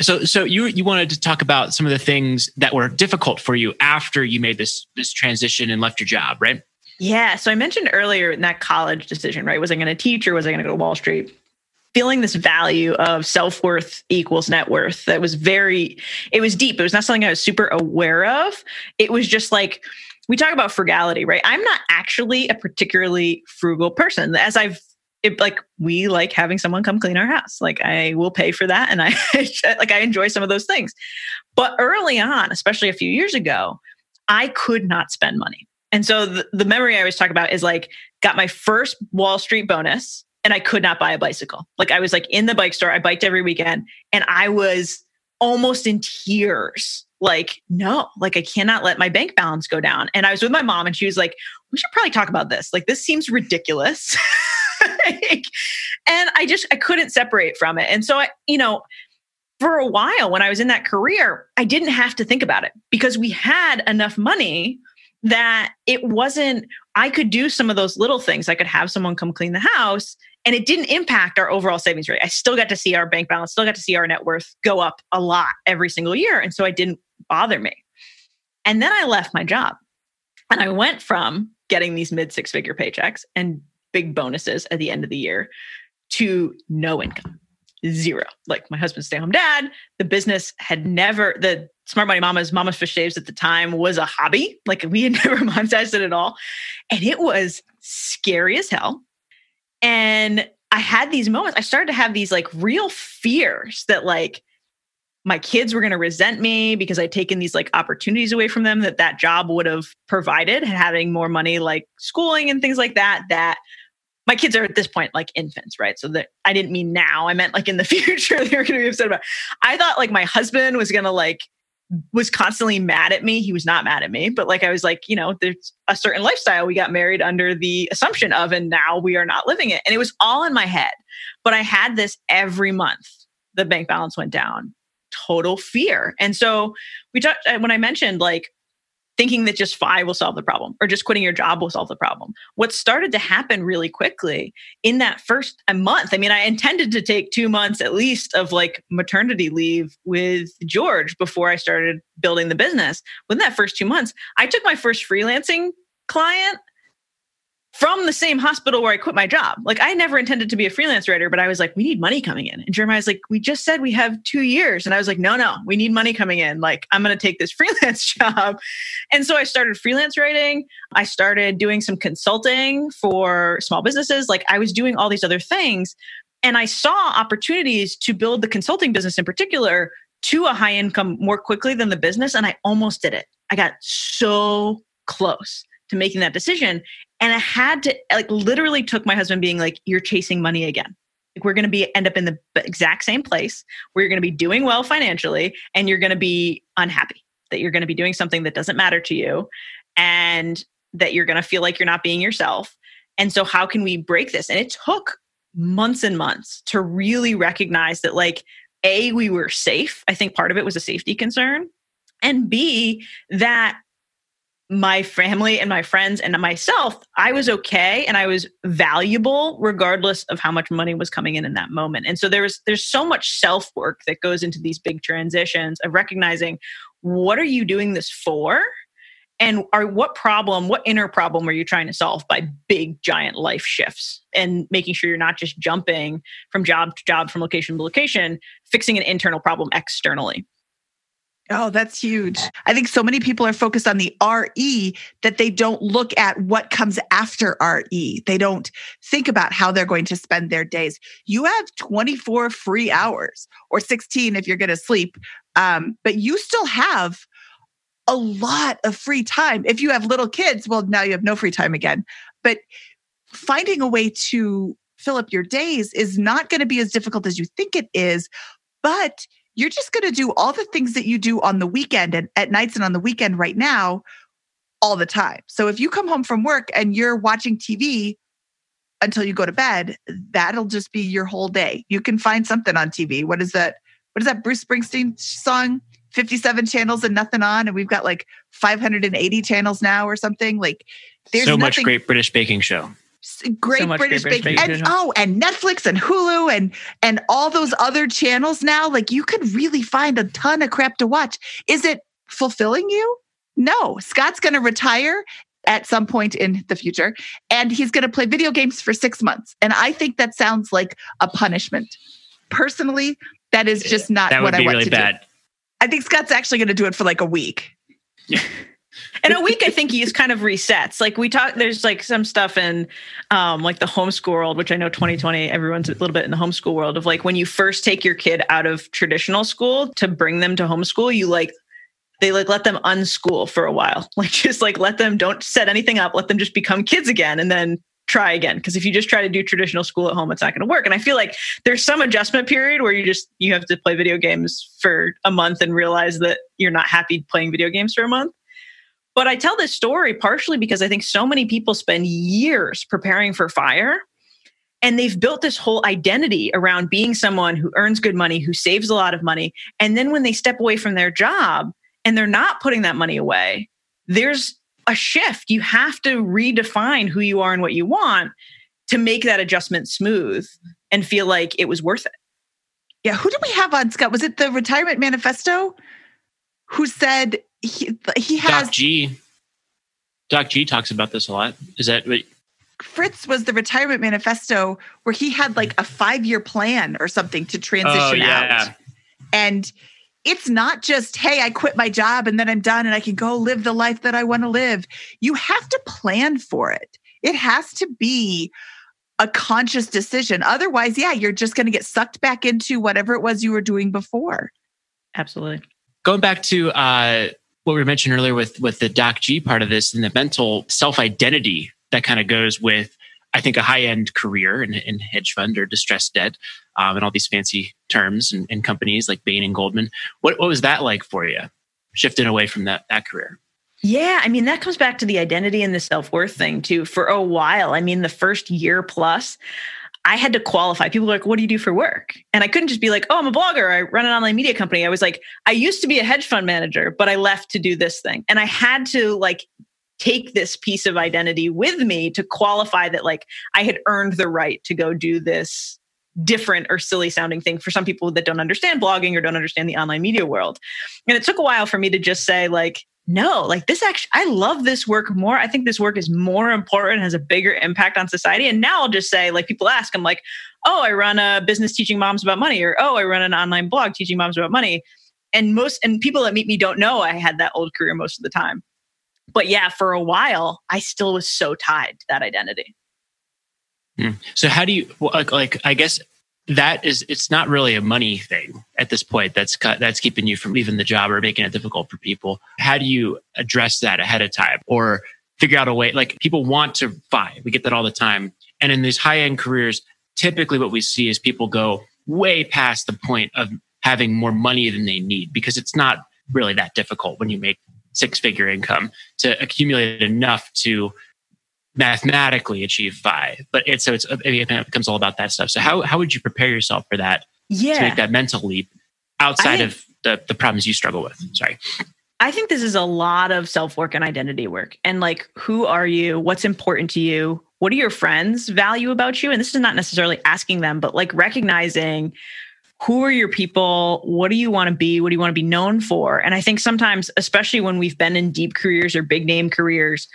So you wanted to talk about some of the things that were difficult for you after you made this transition and left your job, right? Yeah. So I mentioned earlier in that college decision, right? Was I going to teach or was I going to go to Wall Street? Feeling this value of self-worth equals net worth. That was it was deep. It was not something I was super aware of. It was just like, we talk about frugality, right? I'm not actually a particularly frugal person. We like having someone come clean our house. Like I will pay for that. And I enjoy some of those things. But early on, especially a few years ago, I could not spend money. And so the memory I always talk about is like, got my first Wall Street bonus and I could not buy a bicycle. Like I was like in the bike store, I biked every weekend and I was almost in tears. Like, no, like I cannot let my bank balance go down. And I was with my mom and she was like, we should probably talk about this. Like, this seems ridiculous. And I couldn't separate from it. And so for a while when I was in that career, I didn't have to think about it because we had enough money that I could do some of those little things. I could have someone come clean the house and it didn't impact our overall savings rate. I still got to see our bank balance, still got to see our net worth go up a lot every single year. And so it didn't bother me. And then I left my job and I went from getting these mid-six-figure paychecks and big bonuses at the end of the year to no income, zero. Like my husband's stay-home dad, the business had never, the Smart Money Mamas, Mama Fish Saves at the time was a hobby. Like we had never monetized it at all. And it was scary as hell. And I had these moments, I started to have these like real fears that like my kids were going to resent me because I'd taken these like opportunities away from them that job would have provided, and having more money like schooling and things like that my kids are at this point like infants, right? So that I didn't mean now, I meant like in the future, they were going to be upset about it. I thought like my husband was constantly mad at me. He was not mad at me, but like, I was like, there's a certain lifestyle we got married under the assumption of, and now we are not living it. And it was all in my head, but I had this every month, the bank balance went down, total fear. And so we talked when I mentioned like thinking that just FI will solve the problem or just quitting your job will solve the problem. What started to happen really quickly in that first month, I mean, I intended to take 2 months at least of like maternity leave with George before I started building the business. Within that first 2 months, I took my first freelancing client from the same hospital where I quit my job. Like I never intended to be a freelance writer, but I was like, we need money coming in. And Jeremiah's like, we just said we have 2 years. And I was like, no, we need money coming in. Like I'm going to take this freelance job. And so I started freelance writing. I started doing some consulting for small businesses. Like I was doing all these other things. And I saw opportunities to build the consulting business in particular to a high income more quickly than the business. And I almost did it. I got so close to making that decision. And I had to like literally took my husband being like, you're chasing money again. Like we're going to end up in the exact same place where you're going to be doing well financially and you're going to be unhappy that you're going to be doing something that doesn't matter to you and that you're going to feel like you're not being yourself. And so how can we break this? And it took months and months to really recognize that like, A, we were safe. I think part of it was a safety concern, and B, that my family and my friends and myself, I was okay. And I was valuable regardless of how much money was coming in that moment. And so there's so much self-work that goes into these big transitions of recognizing what are you doing this for? And what inner problem are you trying to solve by big, giant life shifts, and making sure you're not just jumping from job to job, from location to location, fixing an internal problem externally. Oh, that's huge. I think so many people are focused on the RE that they don't look at what comes after RE. They don't think about how they're going to spend their days. You have 24 free hours, or 16 if you're going to sleep, but you still have a lot of free time. If you have little kids, well, now you have no free time again. But finding a way to fill up your days is not going to be as difficult as you think it is, but you're just going to do all the things that you do on the weekend and at nights and on the weekend right now, all the time. So if you come home from work and you're watching TV until you go to bed, that'll just be your whole day. You can find something on TV. What is that? What is that Bruce Springsteen song? 57 channels and nothing on. And we've got like 580 channels now or something. Like there's so much Great British Baking Show. Great British Bake. And Netflix and Hulu and all those other channels now. Like, you could really find a ton of crap to watch. Is it fulfilling you? No. Scott's going to retire at some point in the future, and he's going to play video games for 6 months. And I think that sounds like a punishment. Personally, that is just not what I want really to bad. Do. I think Scott's actually going to do it for like a week. In a week, I think he just kind of resets. Like we talk, there's like some stuff in like the homeschool world, which I know 2020, everyone's a little bit in the homeschool world of like when you first take your kid out of traditional school to bring them to homeschool, you like, they like let them unschool for a while. Like just like let them, don't set anything up. Let them just become kids again and then try again. Cause if you just try to do traditional school at home, it's not going to work. And I feel like there's some adjustment period where you have to play video games for a month and realize that you're not happy playing video games for a month. But I tell this story partially because I think so many people spend years preparing for FIRE, and they've built this whole identity around being someone who earns good money, who saves a lot of money. And then when they step away from their job and they're not putting that money away, there's a shift. You have to redefine who you are and what you want to make that adjustment smooth and feel like it was worth it. Yeah. Who did we have on, Scott? Was it the Retirement Manifesto who said... He has Doc G talks about this a lot. Is that what? Fritz was the Retirement Manifesto where he had like a 5-year plan or something to transition out. And it's not just, hey, I quit my job and then I'm done and I can go live the life that I want to live. You have to plan for it. It has to be a conscious decision. Otherwise, you're just going to get sucked back into whatever it was you were doing before. Absolutely. Going back to what we mentioned earlier with the Doc G part of this and the mental self-identity that kind of goes with, I think, a high-end career in hedge fund or distressed debt and all these fancy terms and companies like Bain and Goldman. What was that like for you, shifting away from that career? Yeah, I mean, that comes back to the identity and the self-worth thing too. For a while, I mean, the first year plus, I had to qualify. People were like, what do you do for work? And I couldn't just be like, oh, I'm a blogger. I run an online media company. I was like, I used to be a hedge fund manager, but I left to do this thing. And I had to like take this piece of identity with me to qualify that like I had earned the right to go do this different or silly sounding thing for some people that don't understand blogging or don't understand the online media world. And it took a while for me to just say like, no, like this actually, I love this work more. I think this work is more important, has a bigger impact on society. And now I'll just say, like, people ask, I'm like, oh, I run a business teaching moms about money, or oh, I run an online blog teaching moms about money. And people that meet me don't know I had that old career most of the time. But yeah, for a while, I still was so tied to that identity. So how do you, like, I guess that is, it's not really a money thing at this point that's keeping you from leaving the job or making it difficult for people. How do you address that ahead of time or figure out a way? Like, people want to buy. We get that all the time. And in these high-end careers, typically what we see is people go way past the point of having more money than they need, because it's not really that difficult when you make six-figure income to accumulate enough to mathematically achieve 5, but it becomes all about that stuff. So how would you prepare yourself for that? Yeah, to make that mental leap outside of the problems you struggle with? Sorry. I think this is a lot of self-work and identity work. And like, who are you? What's important to you? What do your friends value about you? And this is not necessarily asking them, but like recognizing, who are your people? What do you want to be? What do you want to be known for? And I think sometimes, especially when we've been in deep careers or big name careers,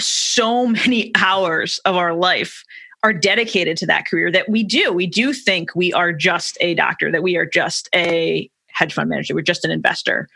so many hours of our life are dedicated to that career that we do think we are just a doctor, that we are just a hedge fund manager, we're just an investor.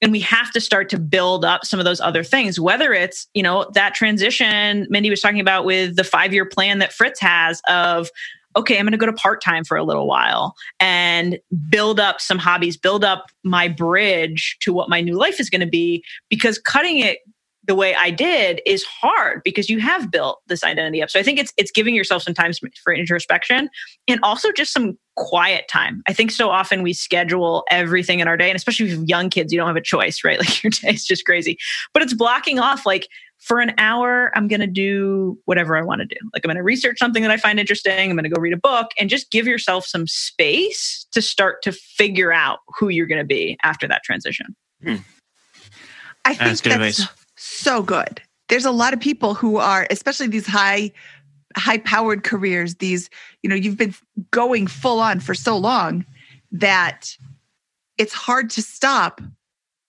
And we have to start to build up some of those other things, whether it's, you know, that transition Mindy was talking about with the 5-year plan that Fritz has of, okay, I'm going to go to part-time for a little while and build up some hobbies, build up my bridge to what my new life is going to be, because cutting it the way I did is hard because you have built this identity up. So I think it's giving yourself some time for introspection and also just some quiet time. I think so often we schedule everything in our day, and especially with young kids, you don't have a choice, right? Like, your day is just crazy, but it's blocking off. Like, for an hour, I'm going to do whatever I want to do. Like, I'm going to research something that I find interesting. I'm going to go read a book, and just give yourself some space to start to figure out who you're going to be after that transition. I think that's so good. There's a lot of people who are, especially these high high-powered careers, these, you know, you've been going full on for so long that it's hard to stop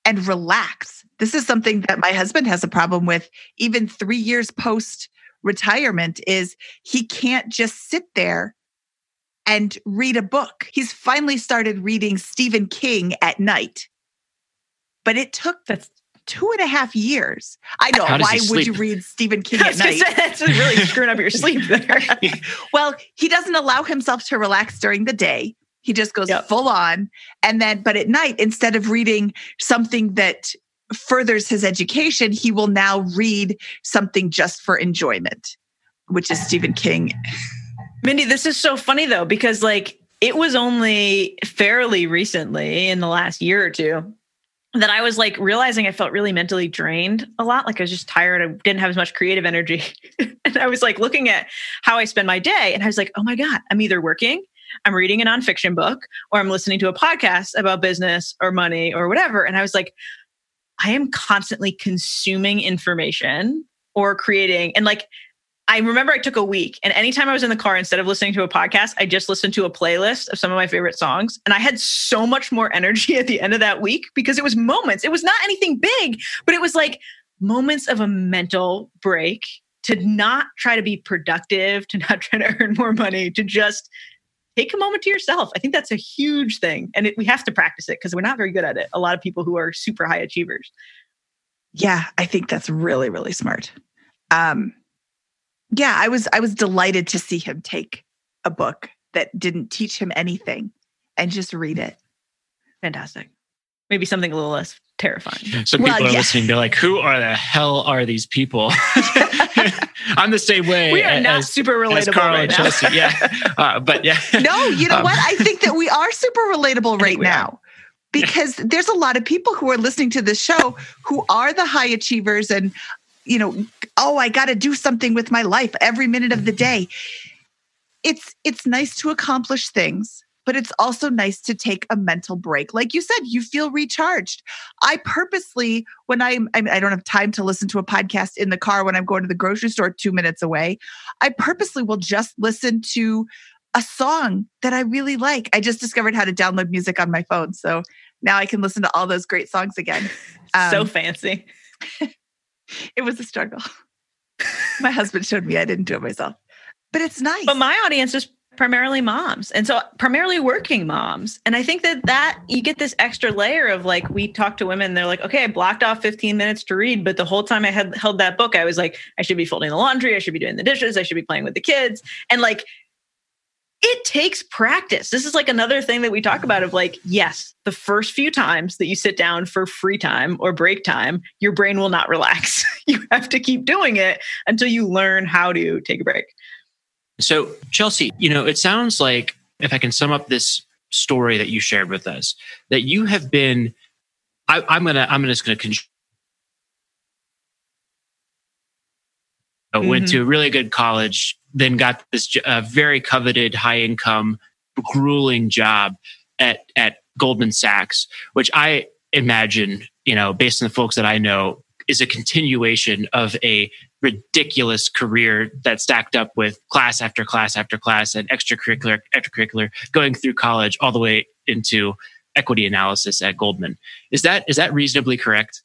and relax. This is something that my husband has a problem with, even 3 years post-retirement, is he can't just sit there and read a book. He's finally started reading Stephen King at night, but it took the 2.5 years. I know. Why would you read Stephen King at night? That's really screwing up your sleep there. Well, he doesn't allow himself to relax during the day. He just goes full on. And then, but at night, instead of reading something that furthers his education, he will now read something just for enjoyment, which is Stephen King. Mindy, this is so funny though, because like it was only fairly recently in the last year or two that I was like realizing I felt really mentally drained a lot. Like I was just tired. I didn't have as much creative energy. And I was like looking at how I spend my day and I was like, oh my God, I'm either working, I'm reading a nonfiction book, or I'm listening to a podcast about business or money or whatever. And I was like, I am constantly consuming information or creating. And like, I remember I took a week and anytime I was in the car, instead of listening to a podcast, I just listened to a playlist of some of my favorite songs. And I had so much more energy at the end of that week because it was moments. It was not anything big, but it was like moments of a mental break to not try to be productive, to not try to earn more money, to just take a moment to yourself. I think that's a huge thing. And we have to practice it because we're not very good at it. A lot of people who are super high achievers. Yeah, I think that's really, really smart. Yeah, I was delighted to see him take a book that didn't teach him anything and just read it. Fantastic. Maybe something a little less terrifying. So people are listening, they're like, who are the hell are these people? I'm the same way. We are not super relatable as Carl right and Chelsea. Yeah. But yeah. No, you know what? I think that we are super relatable right now. Because there's a lot of people who are listening to this show who are the high achievers and, you know, oh, I got to do something with my life every minute of the day. It's nice to accomplish things, but it's also nice to take a mental break. Like you said, you feel recharged. I purposely, when I don't have time to listen to a podcast in the car when I'm going to the grocery store 2 minutes away, I purposely will just listen to a song that I really like. I just discovered how to download music on my phone. So now I can listen to all those great songs again. So fancy. It was a struggle. My husband showed me. I didn't do it myself, but it's nice. But my audience is primarily moms. And so primarily working moms. And I think that you get this extra layer of like, we talk to women, they're like, okay, I blocked off 15 minutes to read. But the whole time I had held that book, I was like, I should be folding the laundry. I should be doing the dishes. I should be playing with the kids. And like, it takes practice. This is like another thing that we talk about of like, yes, the first few times that you sit down for free time or break time, your brain will not relax. You have to keep doing it until you learn how to take a break. So Chelsea, you know, it sounds like, if I can sum up this story that you shared with us, that you have been, went to a really good college, then got this very coveted, high-income, grueling job at Goldman Sachs, which I imagine, you know, based on the folks that I know, is a continuation of a ridiculous career that's stacked up with class after class after class and extracurricular, going through college all the way into equity analysis at Goldman. Is that reasonably correct?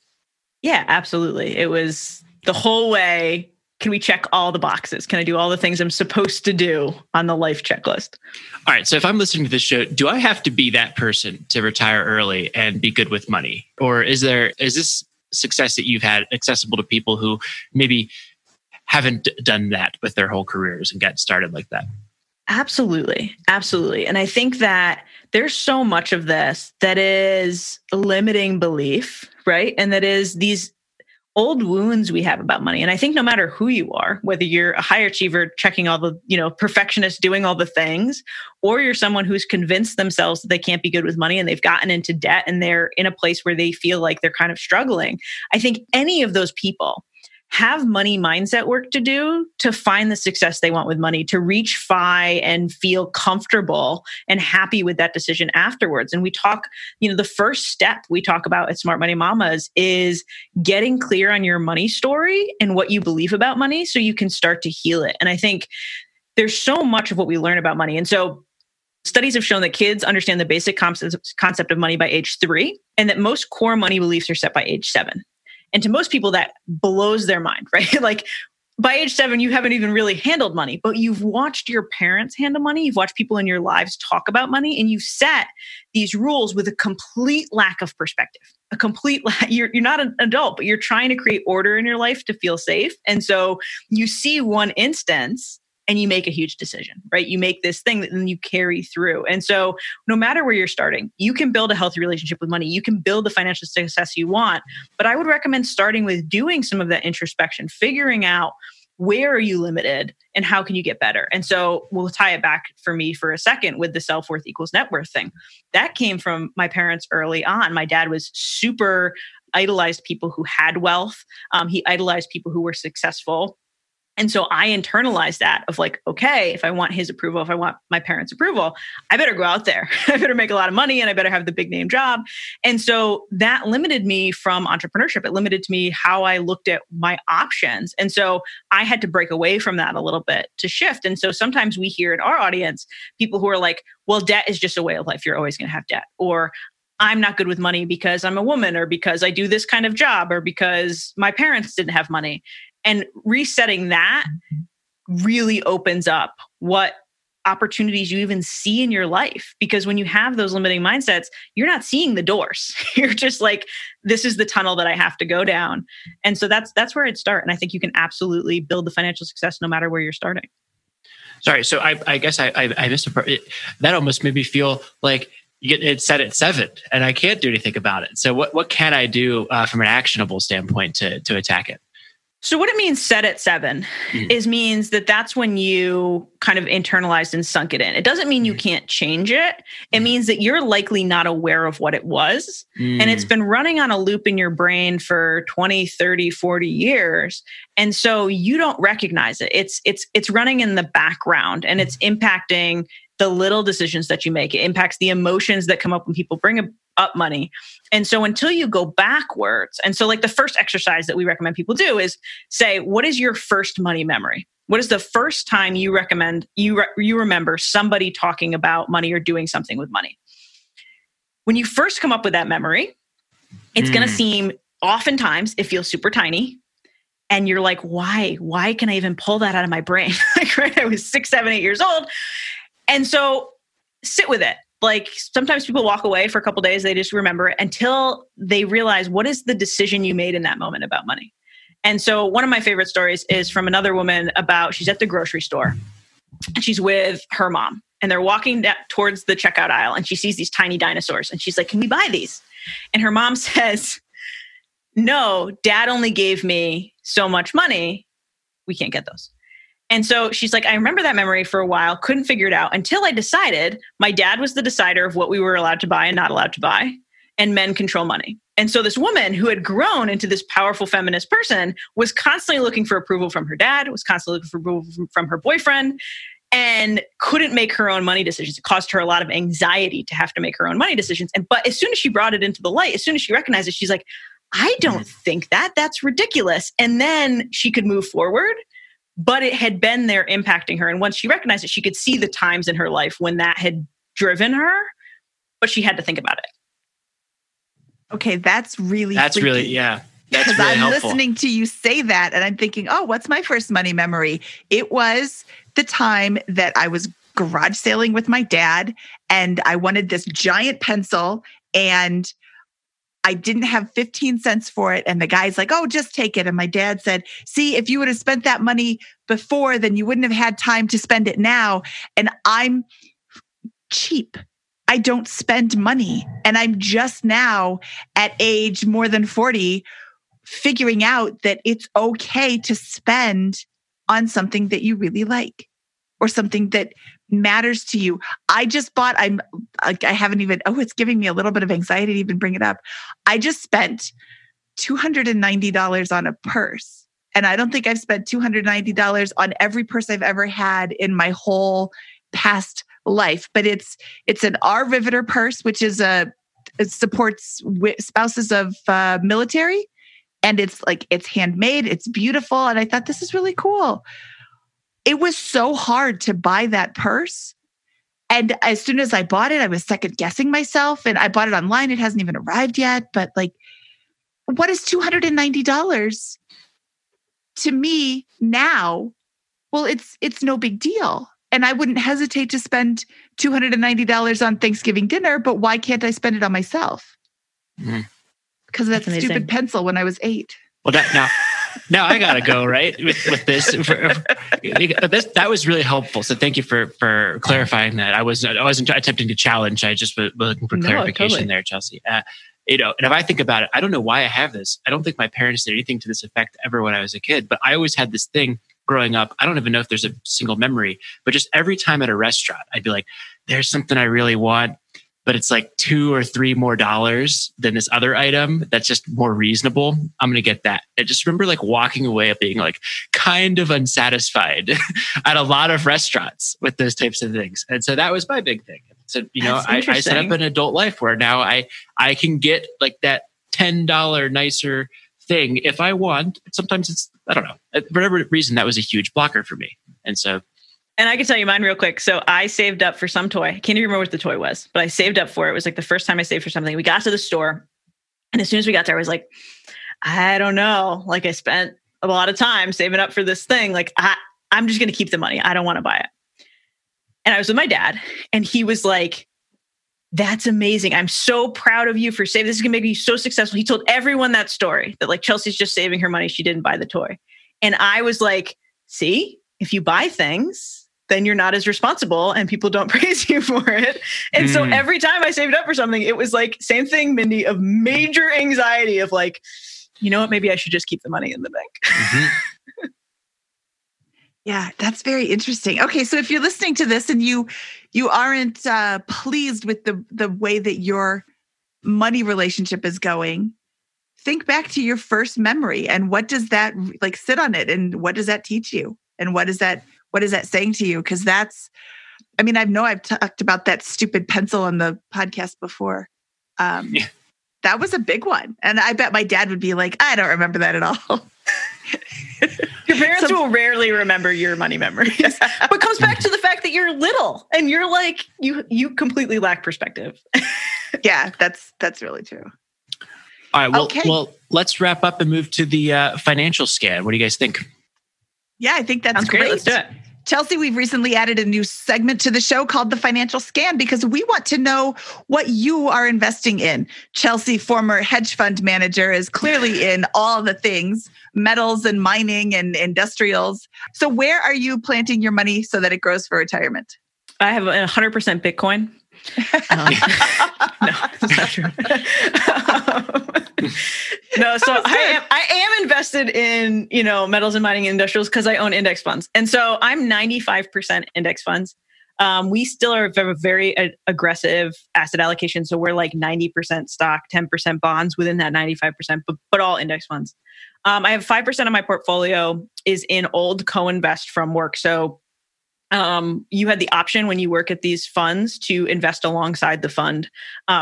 Yeah, absolutely. It was the whole way. Can we check all the boxes? Can I do all the things I'm supposed to do on the life checklist? All right. So if I'm listening to this show, do I have to be that person to retire early and be good with money? Or is this success that you've had accessible to people who maybe haven't done that with their whole careers and got started like that? Absolutely. Absolutely. And I think that there's so much of this that is limiting belief, right? And that is these old wounds we have about money. And I think no matter who you are, whether you're a high achiever, checking all the, you know, perfectionist, doing all the things, or you're someone who's convinced themselves that they can't be good with money and they've gotten into debt and they're in a place where they feel like they're kind of struggling. I think any of those people have money mindset work to do to find the success they want with money, to reach FI and feel comfortable and happy with that decision afterwards. And we talk, the first step we talk about at Smart Money Mamas is getting clear on your money story and what you believe about money so you can start to heal it. And I think there's so much of what we learn about money. And so studies have shown that kids understand the basic concept of money by age 3, and that most core money beliefs are set by age 7. And to most people, that blows their mind, right? Like by age 7, you haven't even really handled money, but you've watched your parents handle money. You've watched people in your lives talk about money, and you've set these rules with a complete lack of perspective, you're not an adult, but you're trying to create order in your life to feel safe. And so you see one instance and you make a huge decision, right? You make this thing that then you carry through. And so no matter where you're starting, you can build a healthy relationship with money. You can build the financial success you want. But I would recommend starting with doing some of that introspection, figuring out where are you limited and how can you get better? And so we'll tie it back for me for a second with the self-worth equals net worth thing. That came from my parents early on. My dad was super idolized people who had wealth. He idolized people who were successful. And so I internalized that of like, okay, if I want his approval, if I want my parents' approval, I better go out there. I better make a lot of money and I better have the big name job. And so that limited me from entrepreneurship. It limited to me how I looked at my options. And so I had to break away from that a little bit to shift. And so sometimes we hear in our audience, people who are like, well, debt is just a way of life. You're always going to have debt. Or I'm not good with money because I'm a woman, or because I do this kind of job, or because my parents didn't have money. And resetting that really opens up what opportunities you even see in your life. Because when you have those limiting mindsets, you're not seeing the doors. You're just like, this is the tunnel that I have to go down. And so that's where I'd start. And I think you can absolutely build the financial success no matter where you're starting. Sorry. So I guess I missed a part. That almost made me feel like you get it set at 7 and I can't do anything about it. So what can I do from an actionable standpoint to attack it? So what it means set at 7 is means that that's when you kind of internalized and sunk it in. It doesn't mean you can't change it. It means that you're likely not aware of what it was. And it's been running on a loop in your brain for 20, 30, 40 years. And so you don't recognize it. It's running in the background, and it's impacting the little decisions that you make. It impacts the emotions that come up when people bring up money. And so until you go backwards, and so like the first exercise that we recommend people do is say, what is your first money memory? What is the first time you remember somebody talking about money or doing something with money? When you first come up with that memory, it's going to seem, oftentimes it feels super tiny. And you're like, why can I even pull that out of my brain? Like, right? I was 6, 7, 8 years old. And so sit with it. Like sometimes people walk away for a couple of days, they just remember it until they realize what is the decision you made in that moment about money. And so one of my favorite stories is from another woman about, she's at the grocery store and she's with her mom and they're walking towards the checkout aisle and she sees these tiny dinosaurs and she's like, can we buy these? And her mom says, no, dad only gave me so much money. We can't get those. And so she's like, I remember that memory for a while, couldn't figure it out until I decided my dad was the decider of what we were allowed to buy and not allowed to buy, and men control money. And so this woman who had grown into this powerful feminist person was constantly looking for approval from her dad, was constantly looking for approval from her boyfriend, and couldn't make her own money decisions. It caused her a lot of anxiety to have to make her own money decisions. But as soon as she brought it into the light, as soon as she recognized it, she's like, I don't think that's ridiculous. And then she could move forward. But it had been there impacting her. And once she recognized it, she could see the times in her life when that had driven her, but she had to think about it. Okay, that's really, yeah. That's really helpful. Because I'm listening to you say that and I'm thinking, oh, what's my first money memory? It was the time that I was garage sailing with my dad and I wanted this giant pencil and I didn't have 15 cents for it. And the guy's like, oh, just take it. And my dad said, see, if you would have spent that money before, then you wouldn't have had time to spend it now. And I'm cheap. I don't spend money. And I'm just now at age more than 40, figuring out that it's okay to spend on something that you really like or something that matters to you. I just bought, it's giving me a little bit of anxiety to even bring it up. I just spent $290 on a purse And I don't think I've spent $290 on every purse I've ever had in my whole past life. But it's an R-Riveter purse, which is it supports spouses of military. And it's handmade, it's beautiful. And I thought, this is really cool. It was so hard to buy that purse. And as soon as I bought it, I was second guessing myself. And I bought it online. It hasn't even arrived yet. But what is $290 to me now? Well, it's no big deal. And I wouldn't hesitate to spend $290 on Thanksgiving dinner, but why can't I spend it on myself? Mm. Because of that stupid pencil when I was 8. Well, now I gotta go right with this. That was really helpful. So thank you for clarifying that. I wasn't attempting to challenge. I just was looking for clarification there, Chelsea. And if I think about it, I don't know why I have this. I don't think my parents did anything to this effect ever when I was a kid. But I always had this thing growing up. I don't even know if there's a single memory, but just every time at a restaurant, I'd be like, "There's something I really want." But it's like $2 or $3 more dollars than this other item that's just more reasonable. I'm going to get that. I just remember walking away being kind of unsatisfied at a lot of restaurants with those types of things. And so that was my big thing. So, I set up an adult life where now I can get that $10 nicer thing if I want. But sometimes it's, I don't know, for whatever reason, that was a huge blocker for me. And so... And I can tell you mine real quick. So I saved up for some toy. I can't even remember what the toy was, but I saved up for it. It was the first time I saved for something. We got to the store. And as soon as we got there, I was like, I don't know. I spent a lot of time saving up for this thing. I'm just going to keep the money. I don't want to buy it. And I was with my dad. And he was like, that's amazing. I'm so proud of you for saving. This is going to make you so successful. He told everyone that story that Chelsea's just saving her money. She didn't buy the toy. And I was like, see, if you buy things, then you're not as responsible and people don't praise you for it. And so every time I saved up for something, it was same thing, Mindy, of major anxiety of maybe I should just keep the money in the bank. Mm-hmm. Yeah, that's very interesting. Okay. So if you're listening to this and you aren't pleased with the way that your money relationship is going, think back to your first memory and what does that sit on it and what does that teach you? And what is that saying to you? Because I know I've talked about that stupid pencil on the podcast before. That was a big one. And I bet my dad would be like, I don't remember that at all. Your parents will rarely remember your money memories. But it comes back to the fact that you're little and you're you completely lack perspective. Yeah, that's really true. All right. Well, okay. Well, let's wrap up and move to the financial scan. What do you guys think? Yeah, I think that's great. Let's do it. Chelsea, we've recently added a new segment to the show called The Financial Scan because we want to know what you are investing in. Chelsea, former hedge fund manager, is clearly in all the things, metals and mining and industrials. So where are you planting your money so that it grows for retirement? I have 100% Bitcoin. No, that's not true. No, so I am invested in, metals and mining and industrials because I own index funds. And so I'm 95% index funds. We still are very aggressive asset allocation. So we're 90% stock, 10% bonds within that 95%, but all index funds. I have 5% of my portfolio is in old co-invest from work. So you had the option when you work at these funds to invest alongside the fund,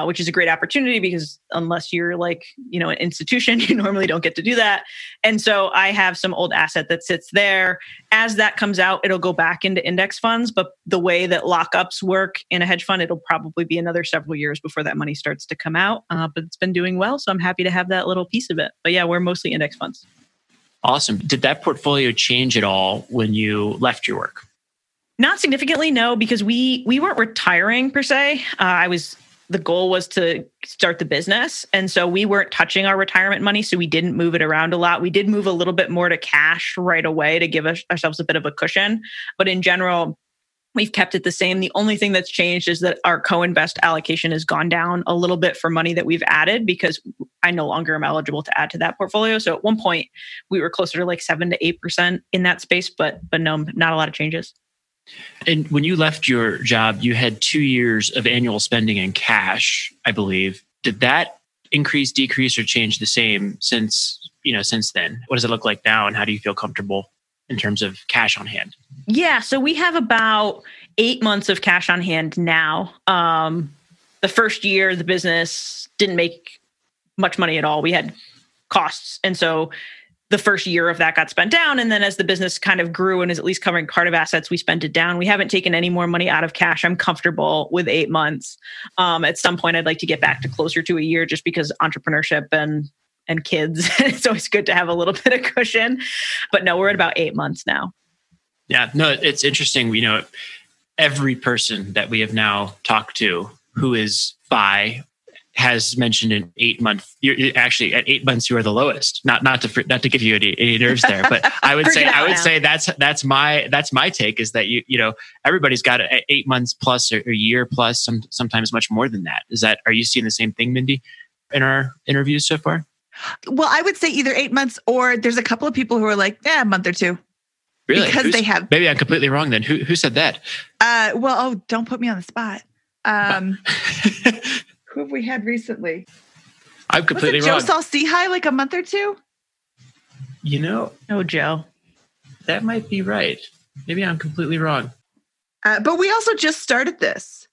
which is a great opportunity because unless you're an institution, you normally don't get to do that. And so I have some old asset that sits there. As that comes out, it'll go back into index funds. But the way that lockups work in a hedge fund, it'll probably be another several years before that money starts to come out. But it's been doing well. So I'm happy to have that little piece of it. But yeah, we're mostly index funds. Awesome. Did that portfolio change at all when you left your work? Not significantly, no, because we weren't retiring per se. The goal was to start the business. And so we weren't touching our retirement money. So we didn't move it around a lot. We did move a little bit more to cash right away to give ourselves a bit of a cushion. But in general, we've kept it the same. The only thing that's changed is that our co-invest allocation has gone down a little bit for money that we've added because I no longer am eligible to add to that portfolio. So at one point we were closer to 7 to 8% in that space, but no, not a lot of changes. And when you left your job, you had 2 years of annual spending in cash, I believe. Did that increase, decrease, or change the same since since then? What does it look like now, and how do you feel comfortable in terms of cash on hand? Yeah, so we have about 8 months of cash on hand now. The first year, the business didn't make much money at all. We had costs. And so the first year of that got spent down. And then as the business kind of grew and is at least covering part of assets, we spent it down. We haven't taken any more money out of cash. I'm comfortable with 8 months. At some point, I'd like to get back to closer to a year just because entrepreneurship and kids, it's always good to have a little bit of cushion. But no, we're at about 8 months now. Yeah, no, it's interesting. You know, every person that we have now talked to who is bi has mentioned an 8 month. You're actually at 8 months, you are the lowest. Not to give you any nerves there, but I would say that's my take is that you know everybody's got 8 months plus or a year plus, sometimes much more than that. Are you seeing the same thing, Mindy, in our interviews so far? Well, I would say either 8 months or there's a couple of people who are like, a month or two. Really? Because they have. Maybe I'm completely wrong then. Who said that? Don't put me on the spot. Who have we had recently? I'm completely wrong. Was it Joe Saul-Sehy like a month or two? You know. No, Joe. That might be right. Maybe I'm completely wrong. But we also just started this.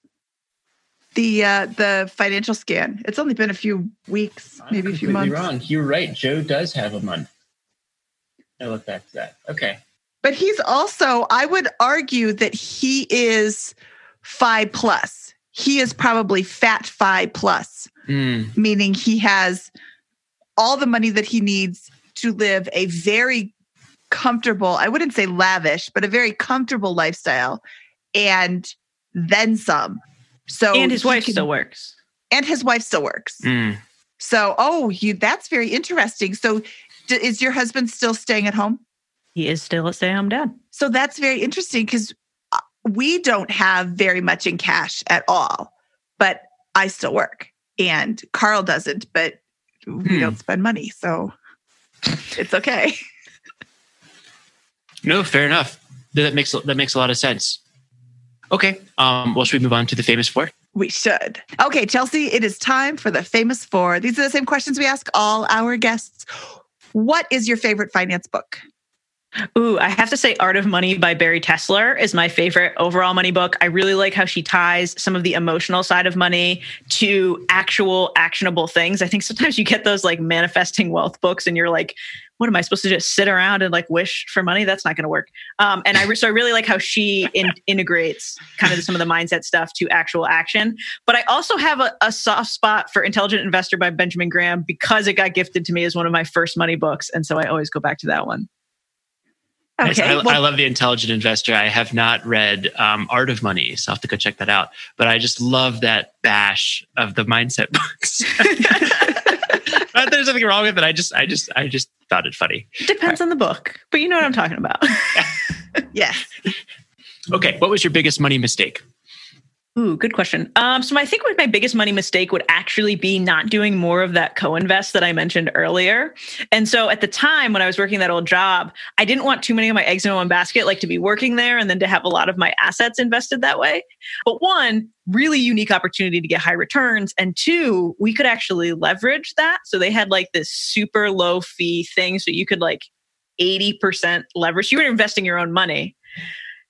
The financial scan. It's only been a few weeks, maybe a few months. Wrong. You're right. Joe does have a month. I look back to that. Okay. But he's also, I would argue that he is phi plus. He is probably fat phi plus, meaning he has all the money that he needs to live a very comfortable, I wouldn't say lavish, but a very comfortable lifestyle and then some. And his wife still works. So, that's very interesting. So is your husband still staying at home? He is still a stay-at-home dad. So that's very interesting because we don't have very much in cash at all, but I still work and Carl doesn't, but we don't spend money. So it's okay. No, fair enough. That makes a lot of sense. Okay. Well, should we move on to the famous four? We should. Okay, Chelsea, it is time for the famous four. These are the same questions we ask all our guests. What is your favorite finance book? Ooh, I have to say Art of Money by Barry Tesler is my favorite overall money book. I really like how she ties some of the emotional side of money to actual actionable things. I think sometimes you get those like manifesting wealth books and you're like, what am I supposed to just sit around and like wish for money? That's not going to work. So I really like how she integrates kind of some of the mindset stuff to actual action. But I also have a soft spot for Intelligent Investor by Benjamin Graham because it got gifted to me as one of my first money books. And so I always go back to that one. Okay. Nice. I love The Intelligent Investor. I have not read Art of Money, so I'll have to go check that out. But I just love that bash of the mindset books. Not that there's nothing wrong with it. I just thought it funny. Depends on the book, but you know what I'm talking about. Yes. Okay. What was your biggest money mistake? Ooh, good question. So I think my biggest money mistake would actually be not doing more of that co-invest that I mentioned earlier. And so at the time when I was working that old job, I didn't want too many of my eggs in one basket, like to be working there and then to have a lot of my assets invested that way. But one, really unique opportunity to get high returns. And two, we could actually leverage that. So they had like this super low fee thing. So you could like 80% leverage. You were investing your own money.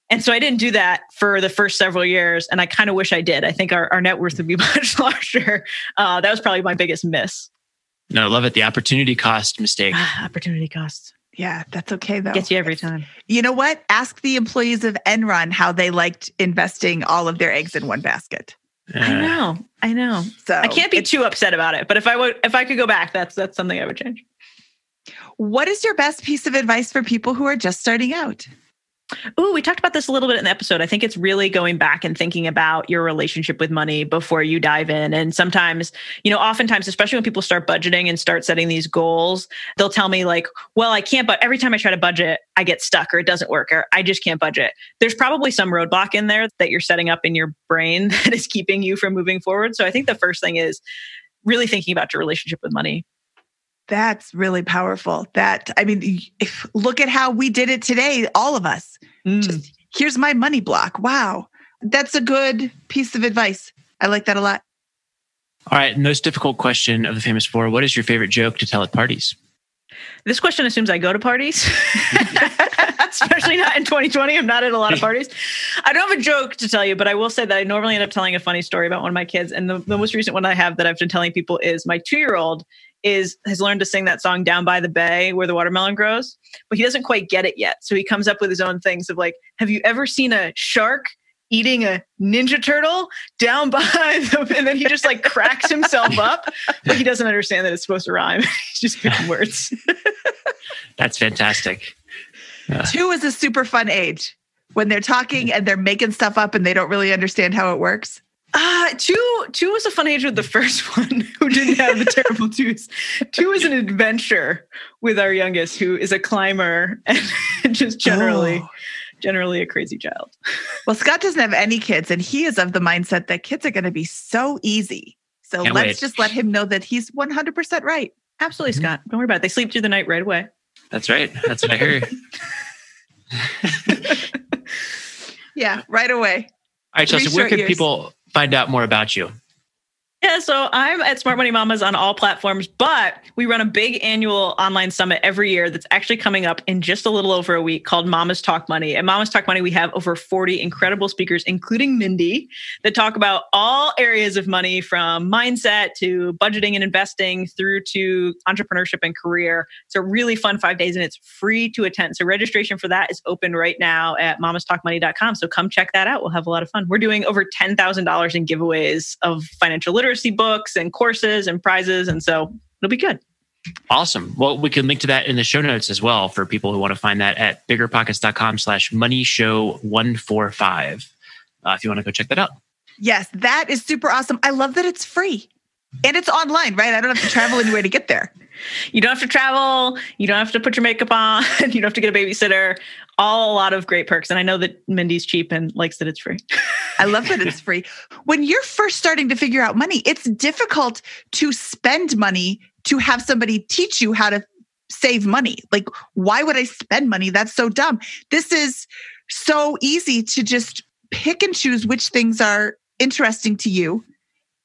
And so I didn't do that for the first several years. And I kind of wish I did. I think our net worth would be much larger. That was probably my biggest miss. No, I love it. The opportunity cost mistake. Opportunity cost. Yeah, that's okay though. Gets you every time. You know what? Ask the employees of Enron how they liked investing all of their eggs in one basket. I know. So I can't be too upset about it. But if I could go back, that's something I would change. What is your best piece of advice for people who are just starting out? Ooh, we talked about this a little bit in the episode. I think it's really going back and thinking about your relationship with money before you dive in. And sometimes, oftentimes, especially when people start budgeting and start setting these goals, they'll tell me like, well, I can't, but every time I try to budget, I get stuck or it doesn't work or I just can't budget. There's probably some roadblock in there that you're setting up in your brain that is keeping you from moving forward. So I think the first thing is really thinking about your relationship with money. That's really powerful. Look at how we did it today, all of us. Just, here's my money block. Wow. That's a good piece of advice. I like that a lot. All right. Most difficult question of the famous four. What is your favorite joke to tell at parties? This question assumes I go to parties, especially not in 2020. I'm not at a lot of parties. I don't have a joke to tell you, but I will say that I normally end up telling a funny story about one of my kids. And the most recent one I have that I've been telling people is my 2-year-old has learned to sing that song Down by the Bay Where the Watermelon Grows, but he doesn't quite get it yet. So he comes up with his own things of like, have you ever seen a shark eating a Ninja Turtle down by the, and then he just like cracks himself up, but he doesn't understand that it's supposed to rhyme. He's just picking words. That's fantastic. 2 is a super fun age when they're talking and they're making stuff up and they don't really understand how it works. Two was a fun age with the first one who didn't have the terrible twos. 2 is an adventure with our youngest who is a climber and just generally a crazy child. Well, Scott doesn't have any kids and he is of the mindset that kids are going to be so easy. So just let him know that he's 100% right. Absolutely, mm-hmm. Scott. Don't worry about it. They sleep through the night right away. That's right. That's what I heard. Yeah, right away. All right, Chelsea, where can people find out more about you? Yeah, so I'm at Smart Money Mamas on all platforms, but we run a big annual online summit every year that's actually coming up in just a little over a week called Mamas Talk Money. At Mamas Talk Money, we have over 40 incredible speakers, including Mindy, that talk about all areas of money from mindset to budgeting and investing through to entrepreneurship and career. It's a really fun 5 days and it's free to attend. So registration for that is open right now at mamastalkmoney.com. So come check that out. We'll have a lot of fun. We're doing over $10,000 in giveaways of financial literacy books and courses and prizes. And so it'll be good. Awesome. Well, we can link to that in the show notes as well for people who want to find that at biggerpockets.com/moneyshow145. If you want to go check that out. Yes, that is super awesome. I love that it's free and it's online, right? I don't have to travel anywhere to get there. You don't have to travel. You don't have to put your makeup on. You don't have to get a babysitter. All a lot of great perks. And I know that Mindy's cheap and likes that it's free. I love that it's free. When you're first starting to figure out money, it's difficult to spend money to have somebody teach you how to save money. Like, why would I spend money? That's so dumb. This is so easy to just pick and choose which things are interesting to you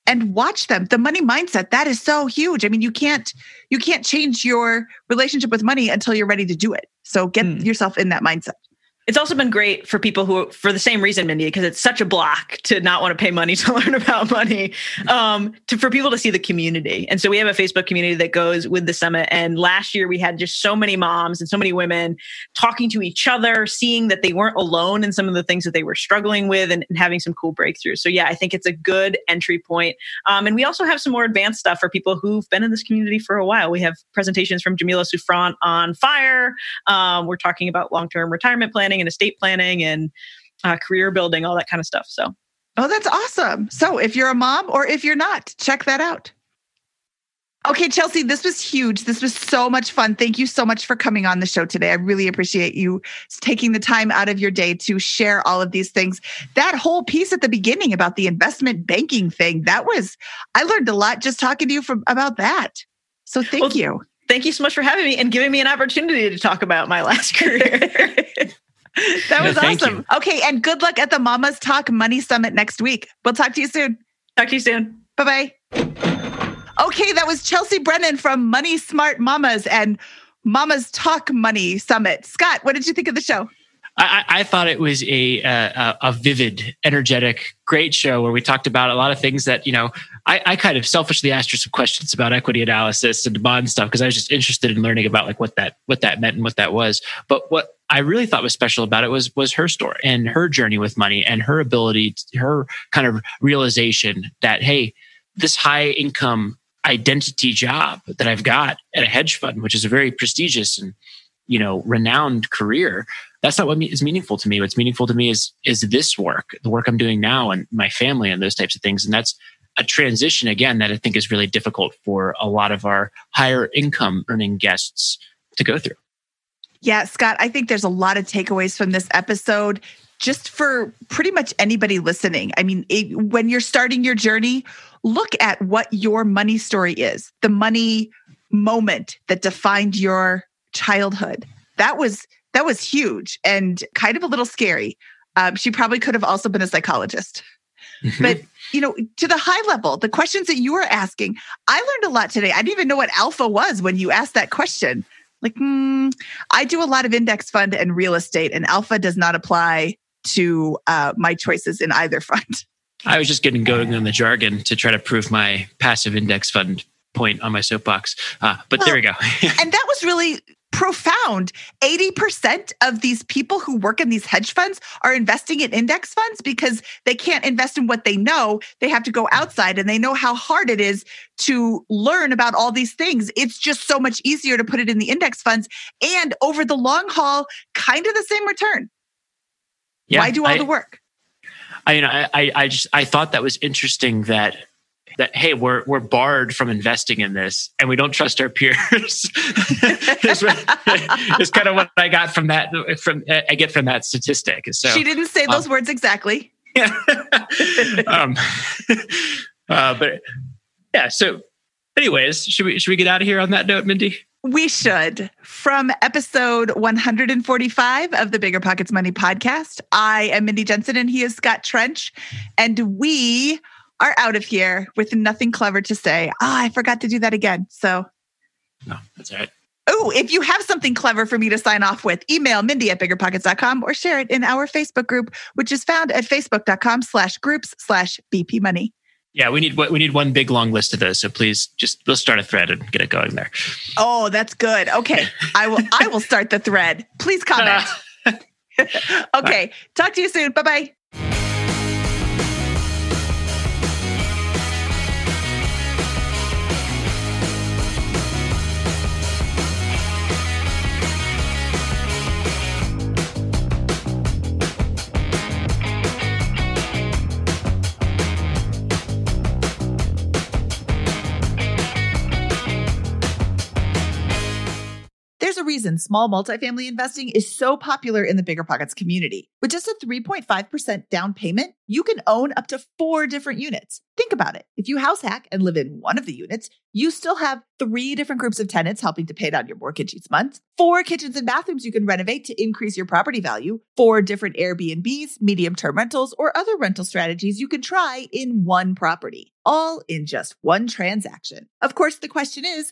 and watch them. The money mindset, that is so huge. I mean, you can't change your relationship with money until you're ready to do it. So get yourself in that mindset. It's also been great for people who, for the same reason, Mindy, because it's such a block to not want to pay money to learn about money, for people to see the community. And so we have a Facebook community that goes with the summit. And last year we had just so many moms and so many women talking to each other, seeing that they weren't alone in some of the things that they were struggling with and having some cool breakthroughs. So yeah, I think it's a good entry point. And we also have some more advanced stuff for people who've been in this community for a while. We have presentations from Jamila Souffrant on FIRE. We're talking about long-term retirement planning and estate planning and career building, all that kind of stuff. So, oh, that's awesome. So if you're a mom or if you're not, check that out. Okay, Chelsea, this was huge. This was so much fun. Thank you so much for coming on the show today. I really appreciate you taking the time out of your day to share all of these things. That whole piece at the beginning about the investment banking thing, I learned a lot just talking to you about that. So thank you. Thank you so much for having me and giving me an opportunity to talk about my last career. That was awesome. You. Okay. And good luck at the Mamas Talk Money Summit next week. We'll talk to you soon. Talk to you soon. Bye-bye. Okay. That was Chelsea Brennan from Money Smart Mamas and Mamas Talk Money Summit. Scott, what did you think of the show? I thought it was a vivid, energetic, great show where we talked about a lot of things that, you know, I kind of selfishly asked her some questions about equity analysis and bond stuff because I was just interested in learning about like what that meant and what that was. But what I really thought was special about it was her story and her journey with money and her ability, her kind of realization that, hey, this high income identity job that I've got at a hedge fund, which is a very prestigious and, you know, renowned career, that's not what is meaningful to me. What's meaningful to me is this work, the work I'm doing now and my family and those types of things. And that's a transition, again, that I think is really difficult for a lot of our higher income earning guests to go through. Yeah, Scott, I think there's a lot of takeaways from this episode just for pretty much anybody listening. I mean, when you're starting your journey, look at what your money story is, the money moment that defined your childhood. That was huge and kind of a little scary. She probably could have also been a psychologist. Mm-hmm. But, you know, to the high level, the questions that you were asking, I learned a lot today. I didn't even know what alpha was when you asked that question. like, I do a lot of index fund and real estate, and alpha does not apply to my choices in either fund. I was just going on the jargon to try to prove my passive index fund point on my soapbox. But there we go. And that was really profound. 80% of these people who work in these hedge funds are investing in index funds because they can't invest in what they know. They have to go outside, and they know how hard it is to learn about all these things. It's just so much easier to put it in the index funds, and over the long haul, kind of the same return. Yeah, why do all the work? I thought that was interesting that hey, we're barred from investing in this, and we don't trust our peers. It's kind of what I got from that. I get from that statistic. So she didn't say those words exactly. Yeah. But yeah. So, anyways, should we get out of here on that note, Mindy? We should. From episode 145 of the Bigger Pockets Money podcast, I am Mindy Jensen, and he is Scott Trench, and we are out of here with nothing clever to say. I forgot to do that again. So, no, that's all right. Oh, if you have something clever for me to sign off with, email mindy@biggerpockets.com or share it in our Facebook group, which is found at facebook.com/groups/bpmoney. Yeah, we need one big long list of those. So please let's start a thread and get it going there. Oh, that's good. Okay. I will start the thread. Please comment. Okay. Bye. Talk to you soon. Bye-bye. Reason small multifamily investing is so popular in the Bigger Pockets community. With just a 3.5% down payment, you can own up to 4 different units. Think about it. If you house hack and live in one of the units, you still have 3 different groups of tenants helping to pay down your mortgage each month, 4 kitchens and bathrooms you can renovate to increase your property value, 4 different Airbnbs, medium-term rentals, or other rental strategies you can try in one property, all in just one transaction. Of course, the question is,